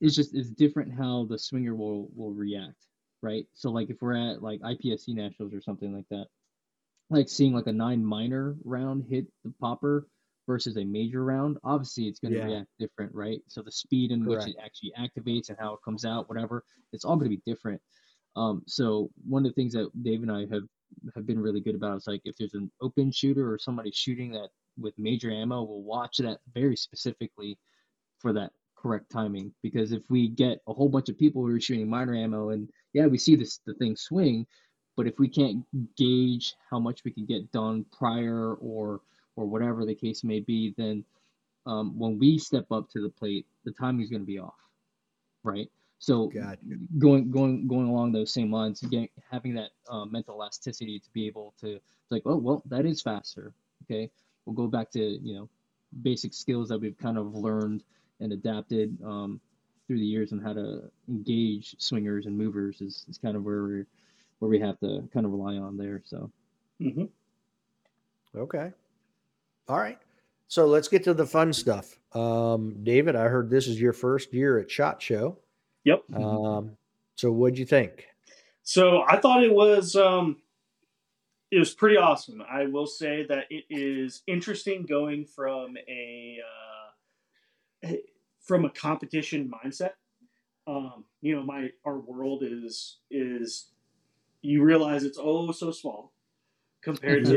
it's different how the swinger will react, right? So like if we're at like IPSC nationals or something like that, like seeing like a 9 minor round hit the popper versus a major round, obviously it's going to react different, right? So the speed in Correct. Which it actually activates and how it comes out, whatever, it's all going to be different. So one of the things that Dave and I have been really good about is like if there's an open shooter or somebody shooting that with major ammo, we'll watch that very specifically for that correct timing. Because if we get a whole bunch of people who are shooting minor ammo and we see the thing swing, but if we can't gauge how much we can get done prior or whatever the case may be, then when we step up to the plate, the timing is going to be off, right? So going along those same lines, again, having that mental elasticity to be able to like, oh, well, that is faster. Okay, we'll go back to, basic skills that we've kind of learned and adapted through the years on how to engage swingers and movers is kind of where we have to kind of rely on there. So. Mm-hmm. Okay. All right. So let's get to the fun stuff. David, I heard this is your first year at SHOT Show. Yep. So what'd you think? So I thought it was pretty awesome. I will say that it is interesting going from a competition mindset. Our world is you realize it's so small compared to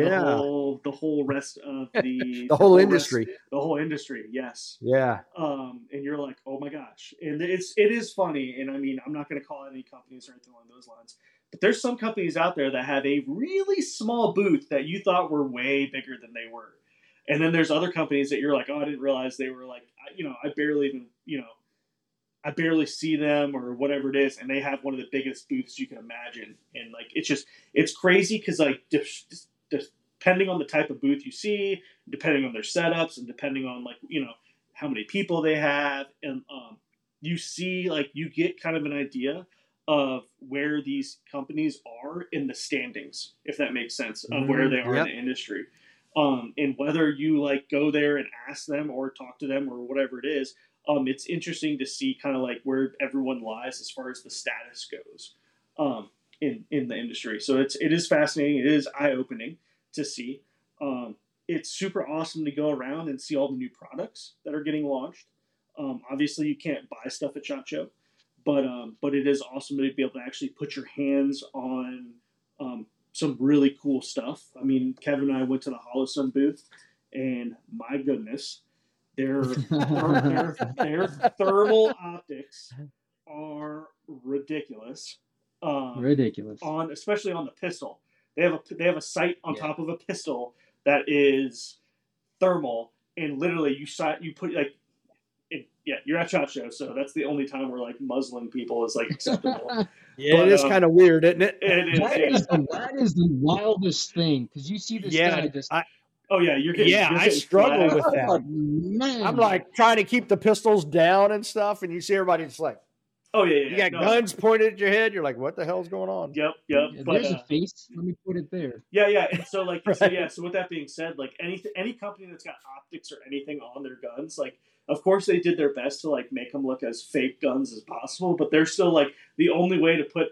the whole rest of the whole industry. The whole industry, yes. Yeah. And you're like, oh my gosh. And it is funny. And I mean, I'm not going to call out any companies or anything along those lines, but there's some companies out there that have a really small booth that you thought were way bigger than they were. And then there's other companies that you're like, oh, I didn't realize they were like, I barely see them or whatever it is. And they have one of the biggest booths you can imagine. And like, it's crazy. Cause like depending on the type of booth you see, depending on their setups and depending on like, how many people they have. And, you see, like you get kind of an idea of where these companies are in the standings, if that makes sense, of where they are in the industry. And whether you like go there and ask them or talk to them or whatever it is, it's interesting to see kind of like where everyone lies as far as the status goes in the industry. So it is fascinating. It is eye-opening to see. It's super awesome to go around and see all the new products that are getting launched. Obviously, you can't buy stuff at SHOT Show, but it is awesome to be able to actually put your hands on some really cool stuff. I mean, Kevin and I went to the Holosun booth, and my goodness, their thermal optics are ridiculous. Especially on the pistol. They have a sight on top of a pistol that is thermal, and literally you're at SHOT Show, so that's the only time where like muzzling people is like acceptable. But it is kind of weird, isn't it? That is the wildest thing because you see this guy just. Oh yeah, you're getting. Yeah, I struggle with that. Oh, I'm like trying to keep the pistols down and stuff, and you see everybody just like, oh yeah, you got guns pointed at your head. You're like, what the hell's going on? Yep. Yeah, but, there's a face. Let me put it there. Yeah. And so like, right. So with that being said, like any company that's got optics or anything on their guns, like of course they did their best to like make them look as fake guns as possible, but they're still like the only way to put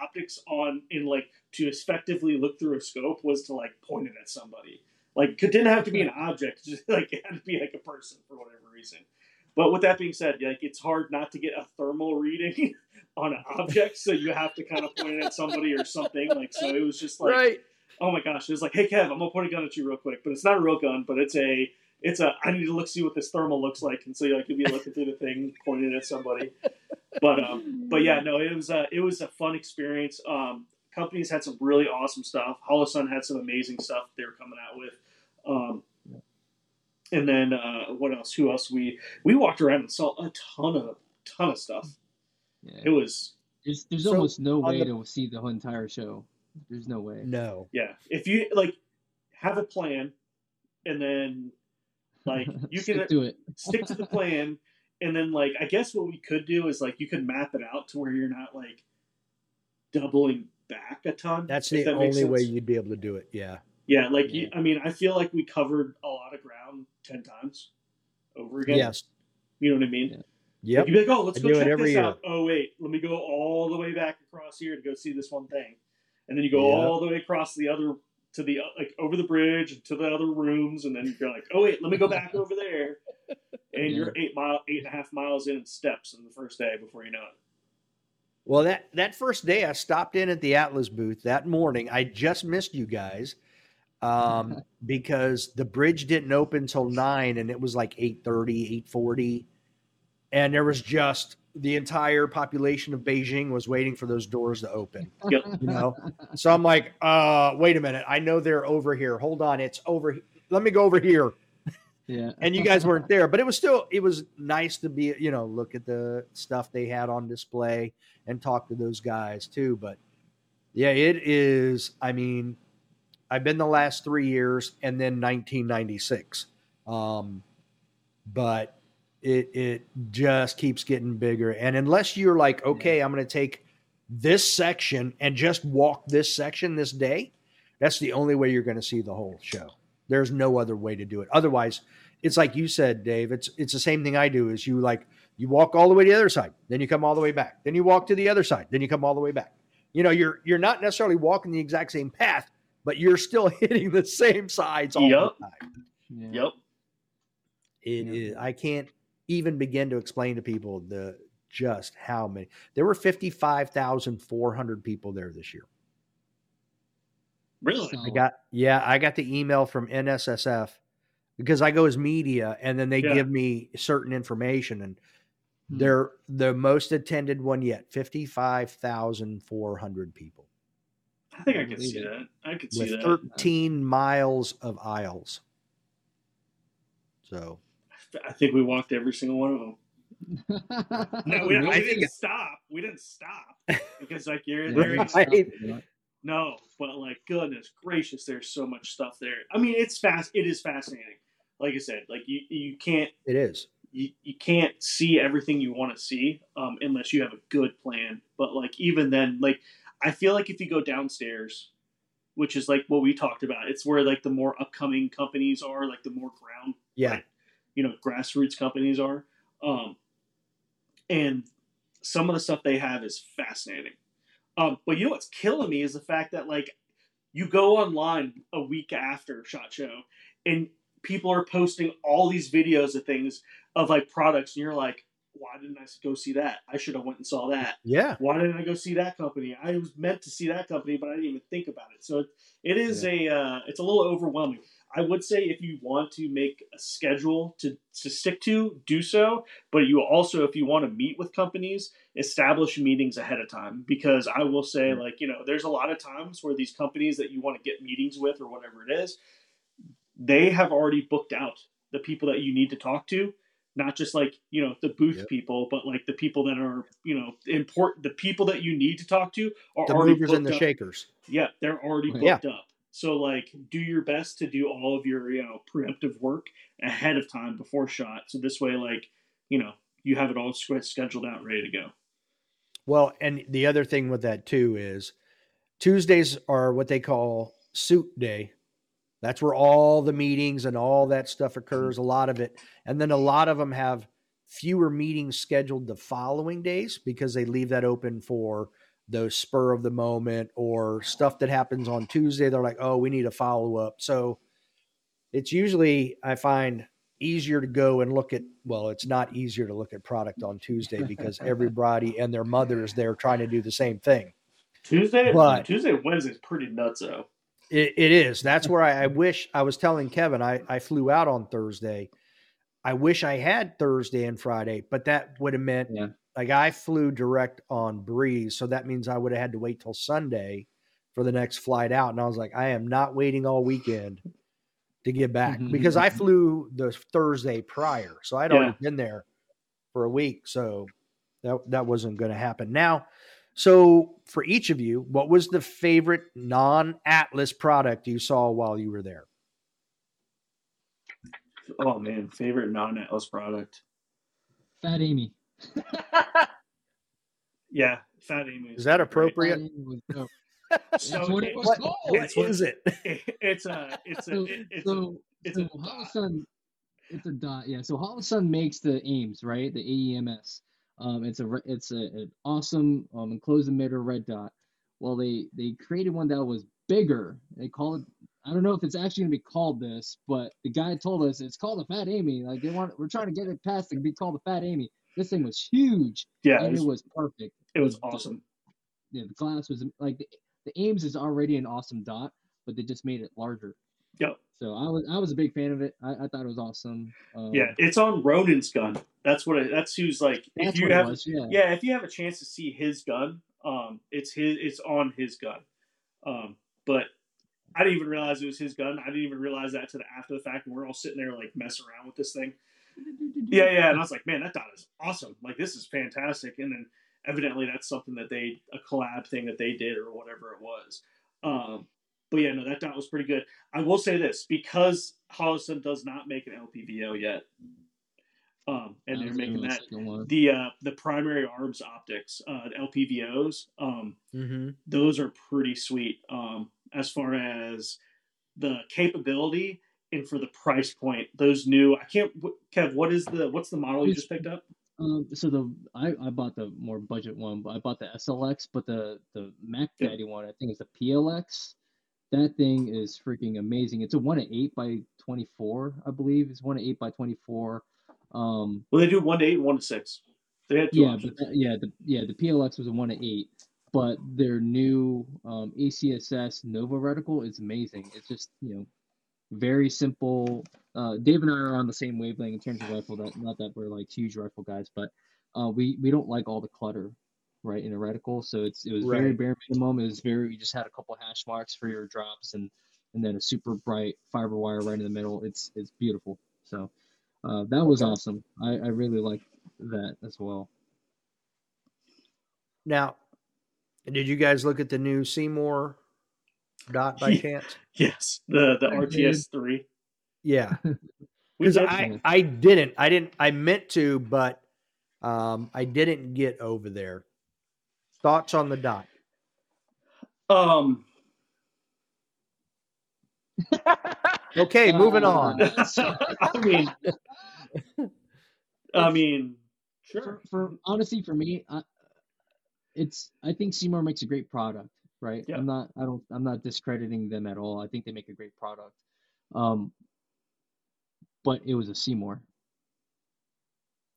optics on in like. To effectively look through a scope was to like point it at somebody. Like it didn't have to be an object, just like it had to be like a person for whatever reason. But with that being said, like it's hard not to get a thermal reading on an object, so you have to kind of point it at somebody or something. Like so, it was just like, Oh my gosh, it was like, hey Kev, I'm gonna point a gun at you real quick, but it's not a real gun, but it's a. I need to see what this thermal looks like, and so I could be looking through the thing, pointing at somebody. But it was a fun experience. Companies had some really awesome stuff. Holosun had some amazing stuff they were coming out with. And then what else? Who else? We walked around and saw a ton of ton of stuff. Yeah. It was. There's almost no way to see the whole entire show. There's no way. No. Yeah. If you like, have a plan, and then like you can do it. Stick to the plan, and then like I guess what we could do is like you could map it out to where you're not like doubling back a ton. That's the only way you'd be able to do it. Yeah. Yeah. Like yeah. I mean, I feel like we covered a lot of ground 10 times over again. Yes. You know what I mean? Yeah. Yep. Like you'd be like, oh, let's go check this out. Oh, wait, let me go all the way back across here to go see this one thing. And then you go all the way across the other, to the, like, over the bridge, to the other rooms. And then you're like, oh, wait, let me go back over there. And you're 8.5 miles in steps in the first day before you know it. Well, that first day I stopped in at the Atlas booth that morning. I just missed you guys because the bridge didn't open till 9 and it was like 8:30, 8:40. And there was just the entire population of Beijing was waiting for those doors to open. Yep. You know, so I'm like, wait a minute. I know they're over here. Hold on. It's over. Let me go over here. Yeah. And you guys weren't there, but it was nice to be, you know, look at the stuff they had on display and talk to those guys too. But yeah, it is. I mean, I've been the last 3 years and then 1996. But it just keeps getting bigger. And unless you're like, okay, I'm going to take this section and just walk this section this day, that's the only way you're going to see the whole show. There's no other way to do it. Otherwise, it's like you said, Dave, it's the same thing I do is you walk all the way to the other side, then you come all the way back. Then you walk to the other side, then you come all the way back. You know, you're not necessarily walking the exact same path, but you're still hitting the same sides all the time. Yeah. Yep. It is. I can't even begin to explain to people just how many. There were 55,400 people there this year. Really? I got the email from NSSF because I go as media and then they give me certain information and they're the most attended one yet. 55,400 people. I think I could see that. I could see that. 13 miles of aisles. So I think we walked every single one of them. No, we didn't stop because like you're there. No, but like goodness gracious, there's so much stuff there. I mean, it is fascinating. Like I said, like you can't. It is. You can't see everything you want to see unless you have a good plan. But like even then, like I feel like if you go downstairs, which is like what we talked about, it's where like the more upcoming companies are, like the more ground. Yeah. Like, you know, grassroots companies are. And some of the stuff they have is fascinating. But you know what's killing me is the fact that, like, you go online a week after SHOT Show and people are posting all these videos of things of, like, products. And you're like, why didn't I go see that? I should have went and saw that. Yeah. Why didn't I go see that company? I was meant to see that company, but I didn't even think about it. So it is it's a little overwhelming. I would say if you want to make a schedule to stick to, do so. But you also, if you want to meet with companies, establish meetings ahead of time. Because I will say, like, you know, there's a lot of times where these companies that you want to get meetings with or whatever it is, they have already booked out the people that you need to talk to. Not just like, you know, the booth people, but like the people that are, you know, important. The people that you need to talk to are the already movers and the shakers. Yeah, they're already booked up. So, like, do your best to do all of your, you know, preemptive work ahead of time before SHOT. So this way, like, you know, you have it all scheduled out, ready to go. Well, and the other thing with that, too, is Tuesdays are what they call suit day. That's where all the meetings and all that stuff occurs, a lot of it. And then a lot of them have fewer meetings scheduled the following days because they leave that open for those spur of the moment or stuff that happens on Tuesday. They're like, oh, we need a follow-up. So it's usually, I find, easier to go and look at, well, it's not easier to look at product on Tuesday because everybody and their mother is there trying to do the same thing. Tuesday and Wednesday is pretty nuts, though. It is. That's where I wish I was telling Kevin, I flew out on Thursday. I wish I had Thursday and Friday, but that would have meant like I flew direct on Breeze, so that means I would have had to wait till Sunday for the next flight out. And I was like, I am not waiting all weekend to get back because I flew the Thursday prior, so I'd already been there for a week. So That wasn't going to happen. Now, so for each of you, what was the favorite non-Atlas product you saw while you were there? Oh, man, favorite non-Atlas product. Fat Amy. Yeah, Fat Amy. Is that appropriate? Fat Amy was dope. So Holosun yeah, so Holosun makes the AEMS, right? The AEMS. It's an awesome enclosed emitter red dot. Well, they created one that was bigger. They call it, I don't know if it's actually gonna be called this, but the guy told us it's called a Fat Amy. Like we're trying to get it past it to be called a Fat Amy. This thing was huge. Yeah, and it was perfect. It was awesome. Yeah, the glass was like the AEMS is already an awesome dot, but they just made it larger. Yep. So I was a big fan of it. I thought it was awesome. Yeah, it's on Ronin's gun. If you have a chance to see his gun, it's on his gun. But I didn't even realize it was his gun. I didn't even realize that till after the fact, and we're all sitting there like messing around with this thing. Yeah, and I was like, man, that dot is awesome. Like this is fantastic. And then evidently that's something that a collab thing that they did or whatever it was. But yeah, no, that dot was pretty good. I will say this, because Holosun does not make an LPVO yet. And they're making that the primary arms optics, the LPVOs. Those are pretty sweet. As far as the capability and for the price point, those new, Kev, what's the model you just picked up? I bought the more budget one, but I bought the SLX, but the Mac Daddy one, I think it's the PLX. That thing is freaking amazing. It's a 1-8x24, I believe. It's 1-8x24. Well, they do 1-8 and 1-6. They had two options. The PLX was a 1-8, but their new ACSS Nova reticle is amazing. It's just, very simple. Dave and I are on the same wavelength in terms of rifle. Not that we're like huge rifle guys, but we don't like all the clutter, right, in a reticle. So it was right. Very bare minimum. It was very. You just had a couple hash marks for your drops, and then a super bright fiber wire right in the middle. It's beautiful. So that was awesome. I really liked that as well. Now, did you guys look at the new C-More dot by chance? Yes, the RTS3. Yeah, because I didn't get over there. Thoughts on the dot? Okay, moving on. I mean, sure. For me, I think C-More makes a great product, right? Yep. I'm not discrediting them at all. I think they make a great product. But it was a C-More.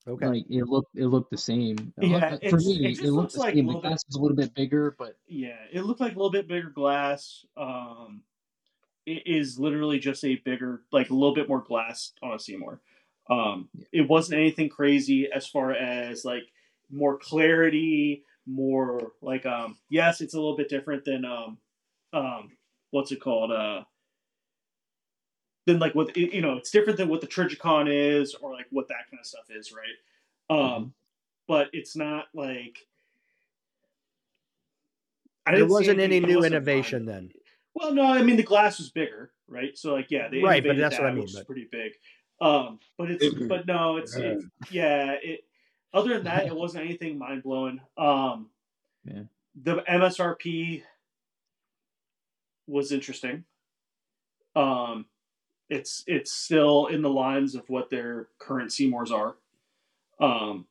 Okay. Like it looked the same. Yeah, for me, it looked like the glass was a little bit bigger, but yeah, it looked like a little bit bigger glass. It is literally just a bigger, like a little bit more glass on a C-More. It wasn't anything crazy as far as like more clarity, more like yes, it's a little bit different than what's it called? Then like what it's different than what the Trigicon is or like what that kind of stuff is, right? But it's not like there wasn't any new innovation then. Well, no, I mean the glass was bigger, right? So like yeah, they right, but that's what I mean. It's pretty big, but it's but no, it's yeah. It other than that, it wasn't anything mind blowing. The MSRP was interesting. It's still in the lines of what their current C-Mores are. So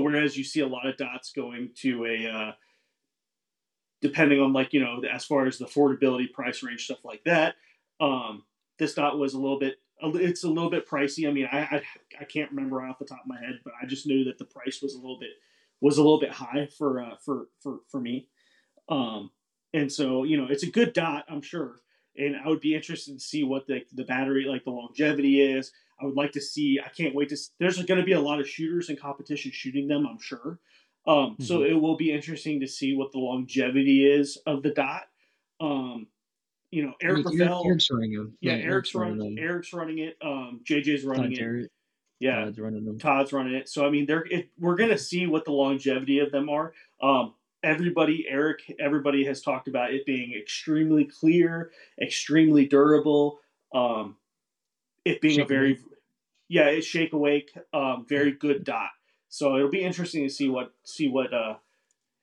whereas you see a lot of dots going to depending on like, as far as the affordability price range, stuff like that. This dot was it's a little bit pricey. I mean, I can't remember off the top of my head, but I just knew that the price was a little bit high for me. And so, it's a good dot, I'm sure. And I would be interested to see what the battery, like the longevity is. I would like to see, I can't wait to see, there's going to be a lot of shooters in competition shooting them, I'm sure. So it will be interesting to see what the longevity is of the dot. Eric's running it. JJ's running it. Yeah, Todd's running it. So I mean, we're gonna see what the longevity of them are. Everybody has talked about it being extremely clear, extremely durable. It being it's shake awake, very good dot. So it'll be interesting to see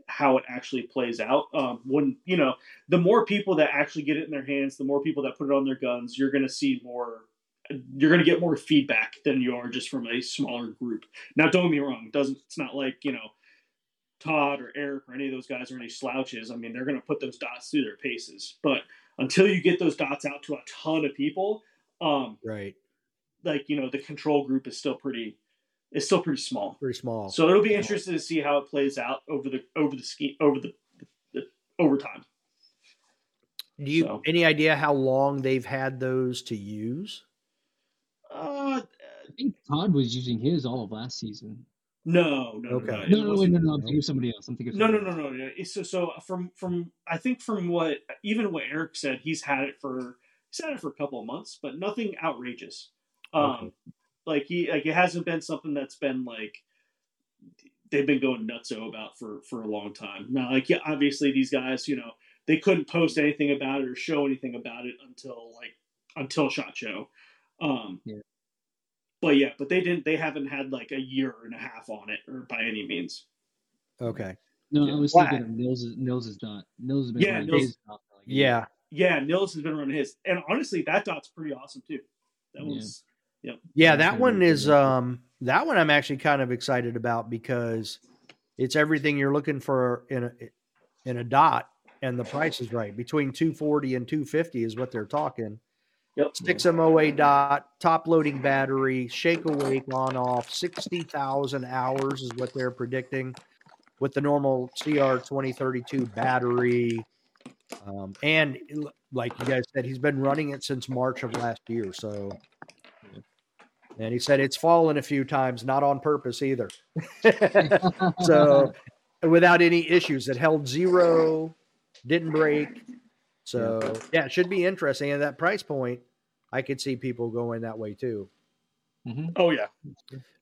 how it actually plays out. When the more people that actually get it in their hands, the more people that put it on their guns, you're going to get more feedback than you are just from a smaller group. Now, don't get me wrong. It's not like, Todd or Eric or any of those guys are any slouches. I mean, they're going to put those dots through their paces, but until you get those dots out to a ton of people, right. Like, the control group is still pretty small. Pretty small. So it'll be interesting to see how it plays out over time. Do you any idea how long they've had those to use? I think Todd was using his all of last season. No. I'm thinking of somebody else. No. So from I think from what Eric said, he's had it for a couple of months, but nothing outrageous. Okay. It hasn't been something that's been they've been going nutso about for a long time. Now, obviously these guys, they couldn't post anything about it or show anything about it until SHOT Show. But they haven't had a year and a half on it or by any means. Okay. No, yeah. I was thinking of Nils' dot. Nils has been running his dot. Nils has been running his. And honestly, that dot's pretty awesome too. That was, yeah. Yep. Yeah, that one is, that one I'm actually kind of excited about because it's everything you're looking for in a dot, and the price is right. Between 240 and 250 is what they're talking. Yep. 6MOA dot, top loading battery, shake awake on off, 60,000 hours is what they're predicting with the normal CR2032 battery. And like you guys said, he's been running it since March of last year. So, and he said it's fallen a few times, not on purpose either. So, without any issues, it held zero, didn't break. So, it should be interesting. At that price point, I could see people going that way too. Mm-hmm. Oh, yeah.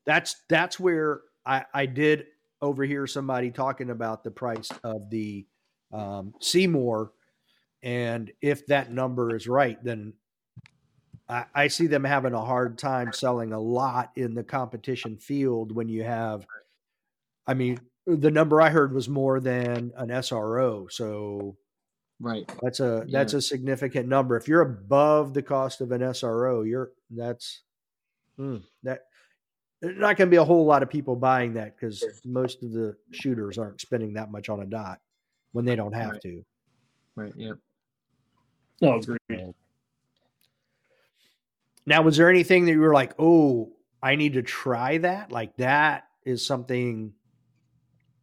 That's where I did overhear somebody talking about the price of the C-More. And if that number is right, then I see them having a hard time selling a lot in the competition field when you have, the number I heard was more than an SRO. So, right. That's a significant number. If you're above the cost of an SRO, that's there's not going to be a whole lot of people buying that because most of the shooters aren't spending that much on a dot when they don't have to. Right. Yep. No, it's great. Now, was there anything that you were like, oh, I need to try that? Like that is something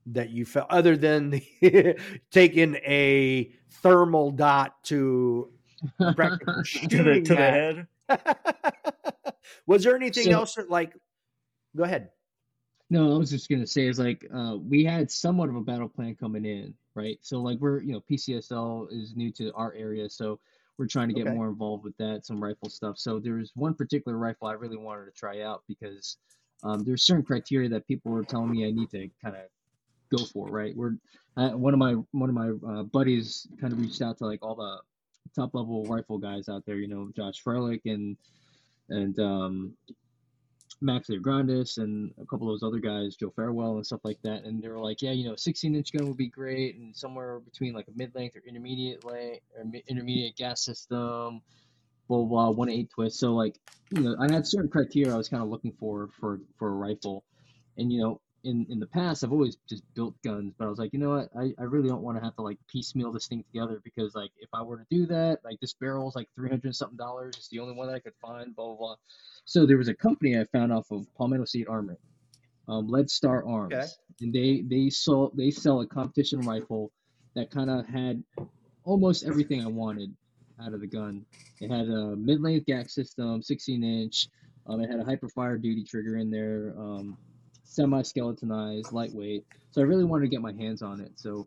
that you felt other than taking a thermal dot to to the head. Was there anything else that go ahead. No, I was just going to say is we had somewhat of a battle plan coming in. Right. So we're, PCSL is new to our area. So we're trying to get more involved with that, some rifle stuff. So there was one particular rifle I really wanted to try out because there's certain criteria that people were telling me I need to kind of go for, right? One of my buddies kind of reached out to all the top level rifle guys out there, Josh Frelick and Max Leograndis and a couple of those other guys, Joe Farewell and stuff like that. And they were 16-inch gun would be great, and somewhere between a mid-length or intermediate length or intermediate gas system, blah blah, 1.8 twist. So I had certain criteria I was kind of looking for a rifle, and In the past, I've always just built guns, but I was like, you know what? I really don't want to have to piecemeal this thing together because if I were to do that, this barrel's $300-something. It's the only one that I could find, blah, blah, blah. So there was a company I found off of Palmetto State Armory, Lead Star Arms. Okay. And they sell a competition rifle that kind of had almost everything I wanted out of the gun. It had a mid-length GAC system, 16-inch. It had a hyper-fire duty trigger in there. Semi-skeletonized, lightweight. So I really wanted to get my hands on it. So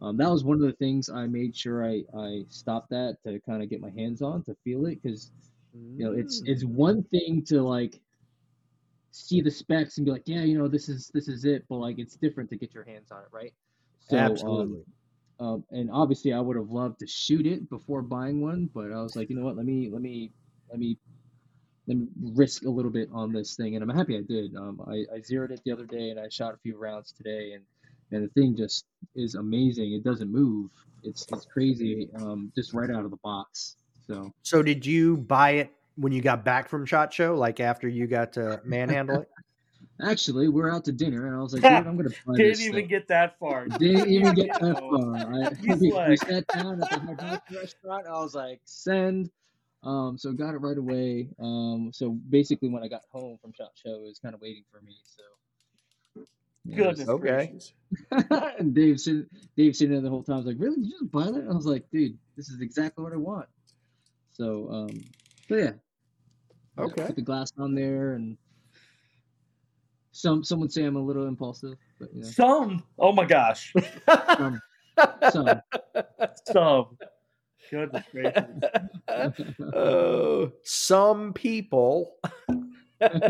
that was one of the things I made sure I stopped at to kind of get my hands on, to feel it. Because, it's one thing to see the specs and be like, yeah, you know, this is it. But like, it's different to get your hands on it, right? So, absolutely. And obviously, I would have loved to shoot it before buying one, but I was like, you know what? Let me risk a little bit on this thing, and I'm happy I did. I zeroed it the other day, and I shot a few rounds today, and the thing just is amazing. It doesn't move. It's crazy, just right out of the box. So did you buy it when you got back from SHOT Show, like after you got to manhandle it? Actually, we're out to dinner, and I was like, dude, I'm going to buy this thing. Get that far. Didn't even get that far. We sat down at the hard rock restaurant. I was like, send. So got it right away. So basically when I got home from SHOT Show, it was kind of waiting for me. So goodness gracious. And Dave's sitting there the whole time. I was like, really? Did you just buy that? I was like, dude, this is exactly what I want. So, yeah. Okay. Put the glass on there, and some would say I'm a little impulsive, but you know. Some. Oh my gosh. Some. Goodness gracious. Oh, some people. I'm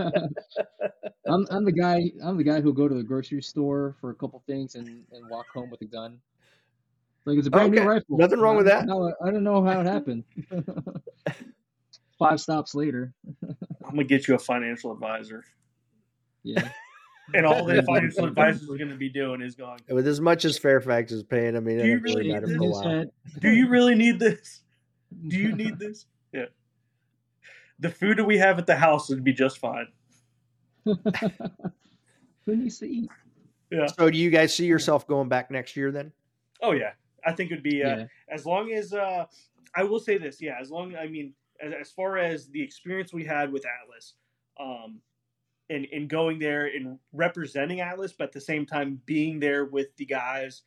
the guy who'll go to the grocery store for a couple things and walk home with a gun. Like, it's a brand new rifle. Nothing wrong with that. I don't know how it happened. 5 stops later. I'm gonna get you a financial advisor. Yeah. And all the financial advisor is going to be doing is going, with as much as Fairfax is paying, I mean, do you really need this? Do you really need this? Do you need this? Yeah. The food that we have at the house would be just fine. Who needs to eat? Yeah. So do you guys see yourself going back next year then? Oh yeah. I think it would be, as long as, I will say this. Yeah. As far as the experience we had with Atlas, and going there and representing Atlas, but at the same time being there with the guys,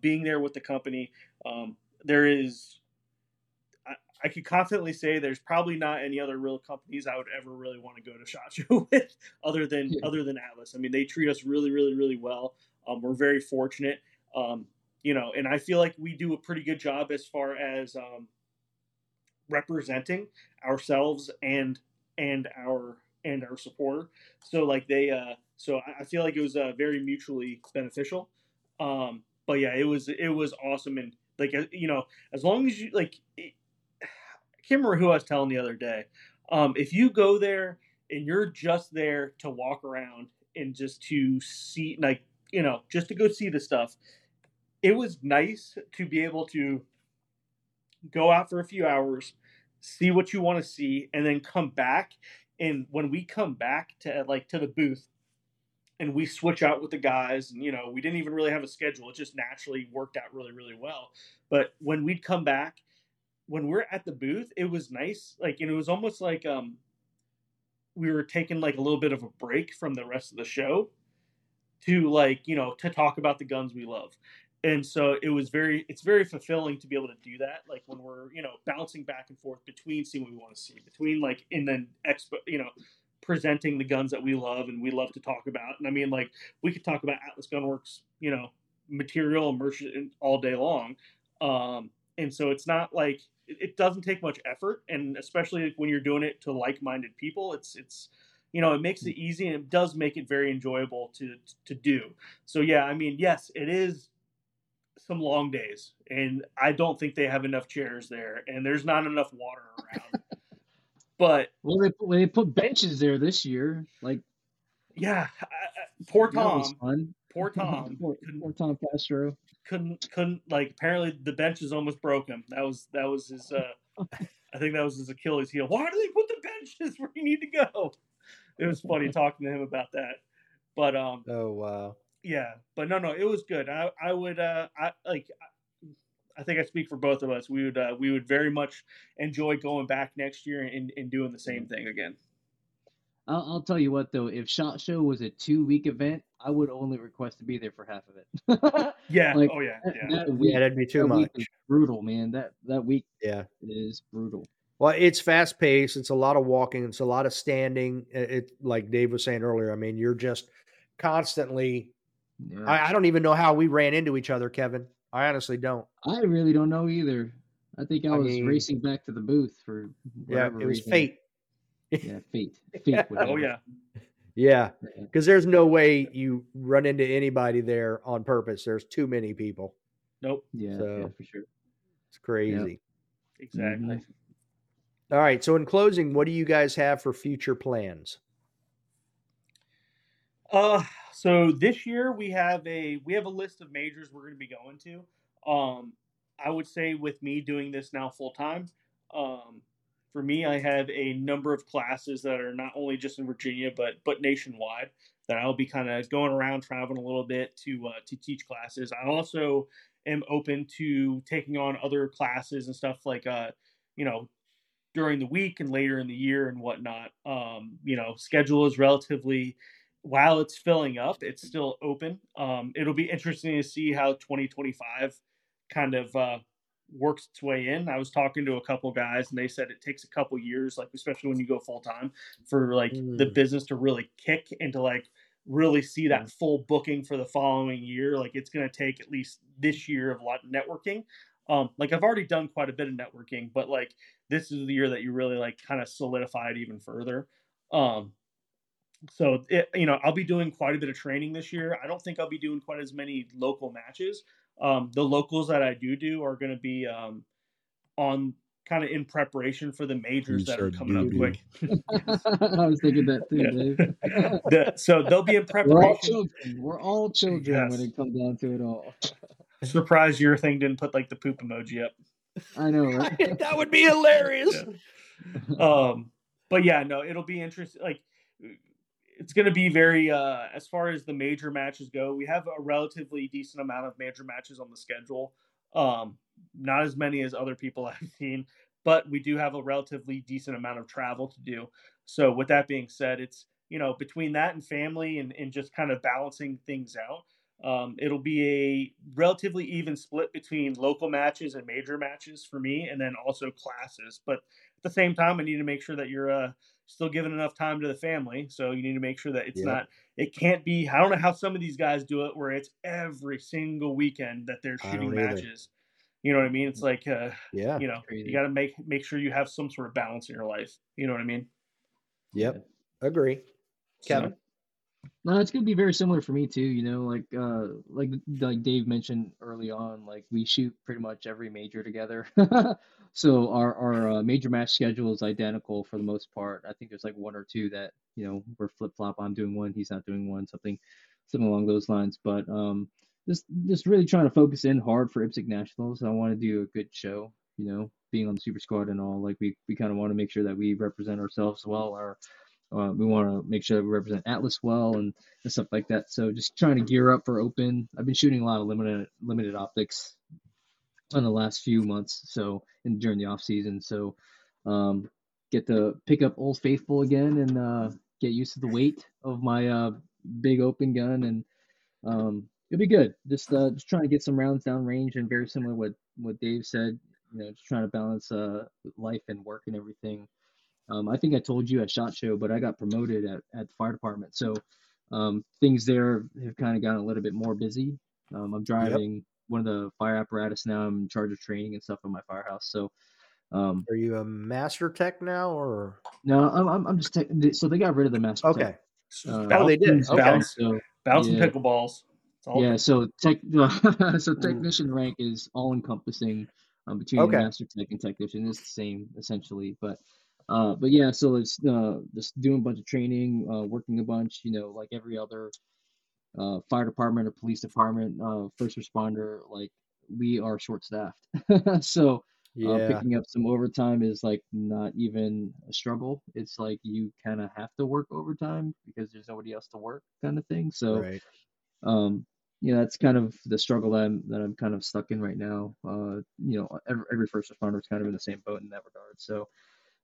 being there with the company. I could confidently say there's probably not any other real companies I would ever really want to go to SHOT Show with other than Atlas. I mean, they treat us really, really, really well. We're very fortunate, and I feel like we do a pretty good job as far as representing ourselves and our supporter. So like I feel like it was very mutually beneficial. But yeah, it was awesome. And like, you know, as long as you like, I can't remember who I was telling the other day. If you go there and you're just there to walk around and just to see, like, you know, just to go see the stuff, it was nice to be able to go out for a few hours, see what you want to see, and then come back. And when we come back to the booth and we switch out with the guys, and, you know, we didn't even really have a schedule. It just naturally worked out really, really well. But when we'd come back, when we're at the booth, it was nice. Like, and it was almost like we were taking like a little bit of a break from the rest of the show to, like, you know, to talk about the guns we love. And so it's very fulfilling to be able to do that. Like when we're, you know, bouncing back and forth between seeing what we want to see, between like, and then presenting the guns that we love and we love to talk about. And I mean, like, we could talk about Atlas Gunworks, you know, material and merchant all day long. And so it's not like, it doesn't take much effort. And especially when you're doing it to like-minded people, it's, you know, it makes it easy, and it does make it very enjoyable to do. So yeah, I mean, yes, it is some long days, and I don't think they have enough chairs there, and there's not enough water around. But well, they put benches there this year. Like, yeah, poor Tom Castro couldn't like. Apparently, the benches almost broke him. That was his. I think that was his Achilles heel. Why do they put the benches where you need to go? It was funny talking to him about that. But oh wow. Yeah, but no, it was good. I think I speak for both of us. We would very much enjoy going back next year and doing the same thing again. I'll tell you what though, if SHOT Show was a 2-week event, I would only request to be there for half of it. Yeah. Like, oh yeah. Yeah. That'd be too much. Brutal, man. That week. Yeah. Is brutal. Well, it's fast paced. It's a lot of walking. It's a lot of standing. It like Dave was saying earlier. I mean, you're just constantly. Yeah. I don't even know how we ran into each other, Kevin. I honestly don't. I really don't know either. I think I was racing back to the booth for whatever reason. It was fate. Yeah, fate. Oh, yeah. Yeah, because there's no way you run into anybody there on purpose. There's too many people. Nope. Yeah, so yeah, for sure. It's crazy. Yep. Exactly. Mm-hmm. All right. So in closing, what do you guys have for future plans? So this year we have a list of majors we're going to be going to. I would say with me doing this now full time, for me, I have a number of classes that are not only just in Virginia, but nationwide, that I'll be kind of going around traveling a little bit to teach classes. I also am open to taking on other classes and stuff like, during the week and later in the year and whatnot. Schedule is relatively, while it's filling up, it's still open. It'll be interesting to see how 2025 kind of works its way in. I was talking to a couple guys and they said it takes a couple years, like especially when you go full time, for like the business to really kick and to like really see that full booking for the following year. Like it's going to take at least this year of a lot of networking. Like I've already done quite a bit of networking, but like this is the year that you really like kind of solidify it even further. So I'll be doing quite a bit of training this year. I don't think I'll be doing quite as many local matches. The locals that I do are going to be on kind of in preparation for the majors that are coming up quick. I was thinking that too, Dave. So they'll be in preparation. We're all children yes. when it comes down to it all. Surprised your thing didn't put like the poop emoji up. I know, right? That would be hilarious. Yeah. But yeah, no, it'll be interesting. Like, it's going to be very, as far as the major matches go, we have a relatively decent amount of major matches on the schedule. Not as many as other people I've seen, but we do have a relatively decent amount of travel to do. So with that being said, it's, between that and family and just kind of balancing things out, it'll be a relatively even split between local matches and major matches for me, and then also classes. But at the same time, I need to make sure that you're still giving enough time to the family. So you need to make sure that it's not, it can't be, I don't know how some of these guys do it where it's every single weekend that they're shooting matches. You know what I mean? It's like, you got to make sure you have some sort of balance in your life. You know what I mean? Yep. Agree. Kevin? No, it's going to be very similar for me too. Like Dave mentioned early on, like we shoot pretty much every major together. So our major match schedule is identical for the most part. I think there's like one or two that, we're flip flop. I'm doing one, he's not doing one, something along those lines. But just really trying to focus in hard for IPSC Nationals. I want to do a good show, being on the Super Squad and all. Like we kind of want to make sure that we represent ourselves well. We want to make sure that we represent Atlas well and stuff like that. So just trying to gear up for open. I've been shooting a lot of limited optics on the last few months, so during the off season, so get to pick up Old Faithful again and get used to the weight of my big open gun, and it'll be good. Just trying to get some rounds down range, and very similar to what Dave said, just trying to balance life and work and everything. I think I told you at SHOT Show, but I got promoted at the fire department, so things there have kind of gotten a little bit more busy. I'm driving. Yep. One of the fire apparatus now. I'm in charge of training and stuff in my firehouse. So, are you a master tech now, or no? I'm just tech. So they got rid of the master. Okay. Tech. They did. Okay. So, bounce and pickleballs. So technician rank is all encompassing between master tech and technician. It's the same essentially, but it's just doing a bunch of training, working a bunch. Like every other. Fire department or police department, first responder, like we are short staffed. So picking up some overtime is like not even a struggle. It's like you kind of have to work overtime because there's nobody else to work, kind of thing. So that's kind of the struggle that I'm kind of stuck in right now. Every first responder is kind of in the same boat in that regard. So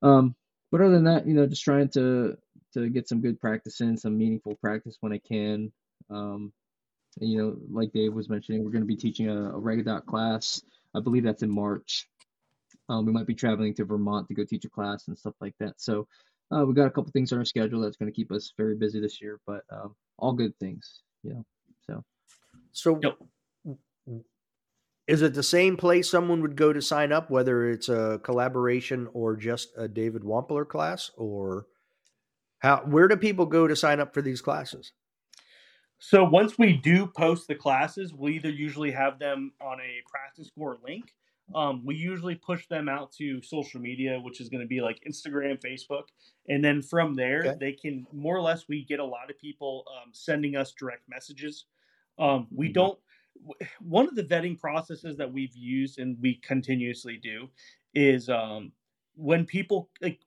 but other than that, just trying to get some good practice in, some meaningful practice when I can. And like Dave was mentioning, we're going to be teaching a Regadot class. I believe that's in March. We might be traveling to Vermont to go teach a class and stuff like that. So we got a couple things on our schedule that's going to keep us very busy this year, but all good things. So is it the same place someone would go to sign up, whether it's a collaboration or just a David Wampler class, or Where do people go to sign up for these classes? So once we do post the classes, we'll either usually have them on a PractiScore link. We usually push them out to social media, which is going to be like Instagram, Facebook. And then from there, they can more or less, we get a lot of people sending us direct messages. We don't, one of the vetting processes that we've used and we continuously do is when people, like,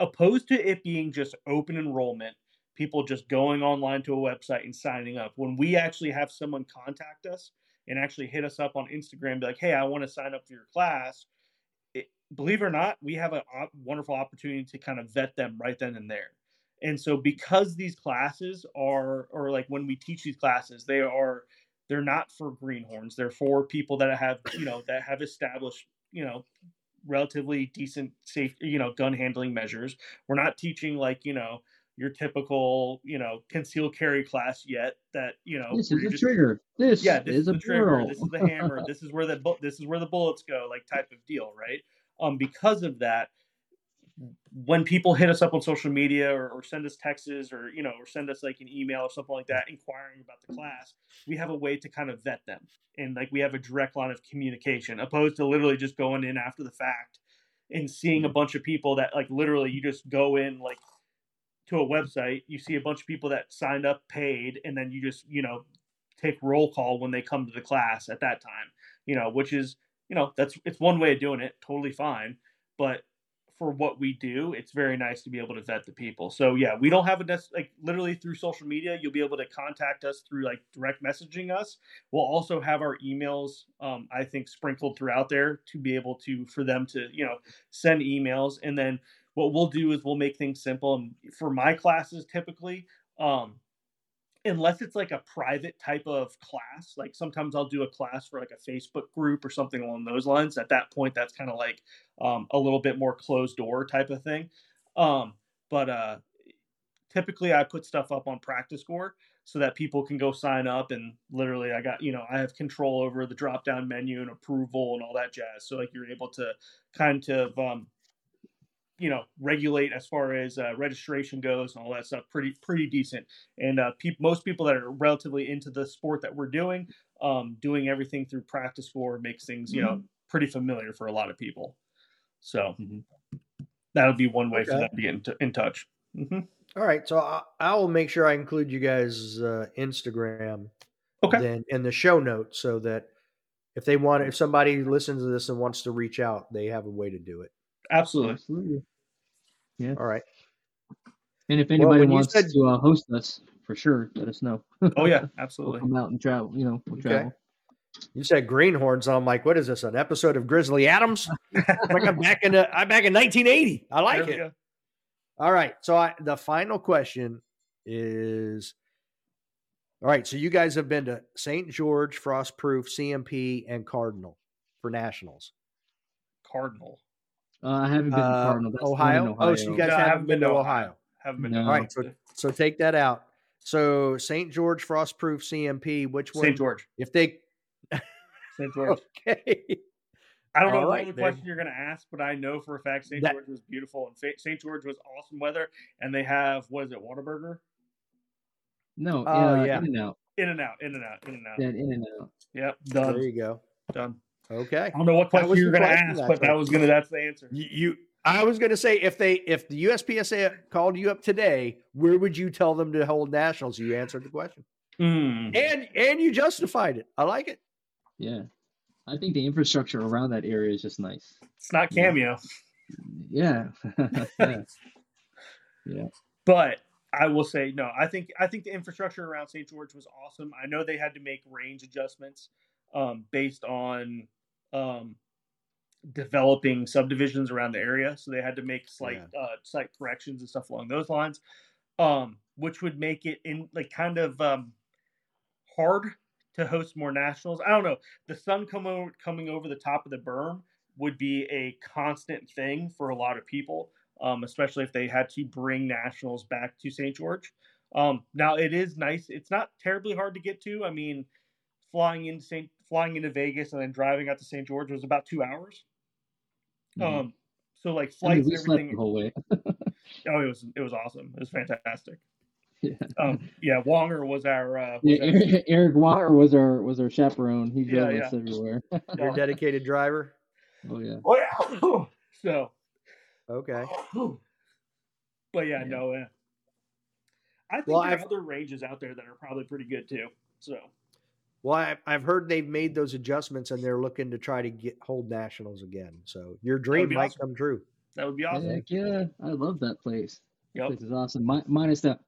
opposed to it being just open enrollment, people just going online to a website and signing up. When we actually have someone contact us and actually hit us up on Instagram, be like, hey, I want to sign up for your class. Believe it or not, we have a wonderful opportunity to kind of vet them right then and there. And so because these classes are, or like when we teach these classes, they are, they're not for greenhorns. They're for people that have, you know, that have established, you know, relatively decent, safe, you know, gun handling measures. We're not teaching like, you know, your typical, you know, concealed carry class yet that, you know, this is the trigger. This is the trigger. This is the hammer. This is where the bullets go, like type of deal. Right. Because of that, when people hit us up on social media or send us texts or, you know, or send us like an email or something like that, inquiring about the class, we have a way to kind of vet them. And like, we have a direct line of communication opposed to literally just going in after the fact and seeing a bunch of people that like, literally you just go in like to a website, you see a bunch of people that signed up, paid, and then you just, you know, take roll call when they come to the class at that time, you know, which is, you know, that's, it's one way of doing it, totally fine. But for what we do, it's very nice to be able to vet the people. So yeah, we don't have a like literally through social media, you'll be able to contact us through like direct messaging us. We'll also have our emails, I think, sprinkled throughout there to be able to, for them to, you know, send emails. And then what we'll do is we'll make things simple. And for my classes, typically, unless it's like a private type of class, like sometimes I'll do a class for like a Facebook group or something along those lines. At that point, that's kind of like a little bit more closed door type of thing. But typically I put stuff up on PractiScore so that people can go sign up and literally I got, you know, I have control over the drop down menu and approval and all that jazz. So like you're able to kind of, you know, regulate as far as registration goes and all that stuff pretty decent. And most people that are relatively into the sport that we're doing, doing everything through PractiScore makes things, you know, pretty familiar for a lot of people. So that'll be one way for them to get in touch. All right. So I will make sure I include you guys' Instagram then in the show notes so that if somebody listens to this and wants to reach out, they have a way to do it. Absolutely. Yeah. All right. And if anybody wants to host us, for sure, let us know. Oh yeah, absolutely. We'll come out and travel. You know, we'll travel. You said greenhorns. I'm like, what is this? An episode of Grizzly Adams? Like I'm back in 1980. I like it. All right. So the final question is. All right. So you guys have been to St. George, Frostproof, CMP, and Cardinal for nationals. Cardinal. I haven't been to Cardinal. Ohio. Oh, so you guys haven't been to Ohio. Haven't been to Ohio. All right, so take that out. So St. George, Frostproof, CMP, which one? St. George. St. George. Okay. I don't know the question you're going to ask, but I know for a fact St. George was beautiful. And St. George was awesome weather. And they have, what is it, Whataburger? No. In-N-Out. In-N-Out. That In-N-Out. Yep. Done. There you go. Done. Okay. I don't know what question you were going to ask, but that's the answer. I was going to say, if the USPSA called you up today, where would you tell them to hold nationals? You answered the question. And you justified it. I like it. Yeah. I think the infrastructure around that area is just nice. It's not Cameo. Yeah. But I will say, no, I think the infrastructure around St. George was awesome. I know they had to make range adjustments based on developing subdivisions around the area. So they had to make slight corrections and stuff along those lines, which would make it in like kind of hard to host more nationals. I don't know. The sun coming over the top of the berm would be a constant thing for a lot of people, especially if they had to bring nationals back to St. George. Now it is nice. It's not terribly hard to get to. I mean, flying into Vegas and then driving out to St. George was about 2 hours. So like flights and everything. The whole way. Oh, it was awesome. It was fantastic. Yeah. Wonger was our Eric Wonger was our chaperone. He drove us everywhere. Your dedicated driver. Oh yeah. Well, so okay. But I think there are other ranges out there that are probably pretty good too. So. Well, I've heard they've made those adjustments and they're looking to try to hold nationals again. So your dream might come true. That would be awesome. Heck yeah, I love that place. Yep. This is awesome. Minus that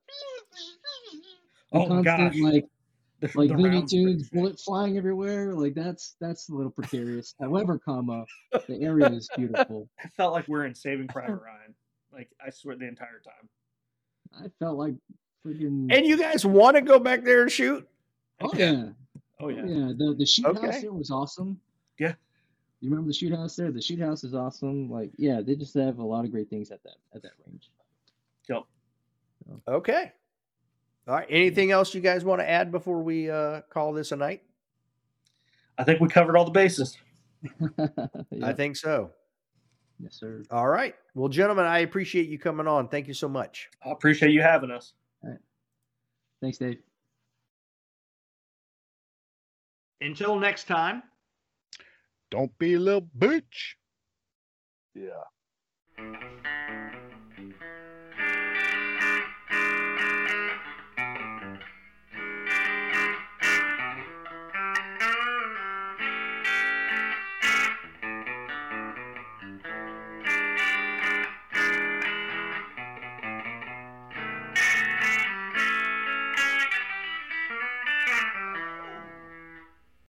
constant gosh. like Looney Tunes bullets flying everywhere. Like that's a little precarious. However, the area is beautiful. I felt like we're in Saving Private Ryan. Like I swear the entire time. I felt like freaking. And you guys want to go back there and shoot? Oh yeah. Oh yeah. Yeah. The shoot house there was awesome. Yeah. You remember the shoot house there? The shoot house is awesome. Like, yeah, they just have a lot of great things at that range. Yep. Okay. All right. Anything else you guys want to add before we call this a night? I think we covered all the bases. Yeah. I think so. Yes, sir. All right. Well, gentlemen, I appreciate you coming on. Thank you so much. I appreciate you having us. All right. Thanks, Dave. Until next time. Don't be a little bitch. Yeah.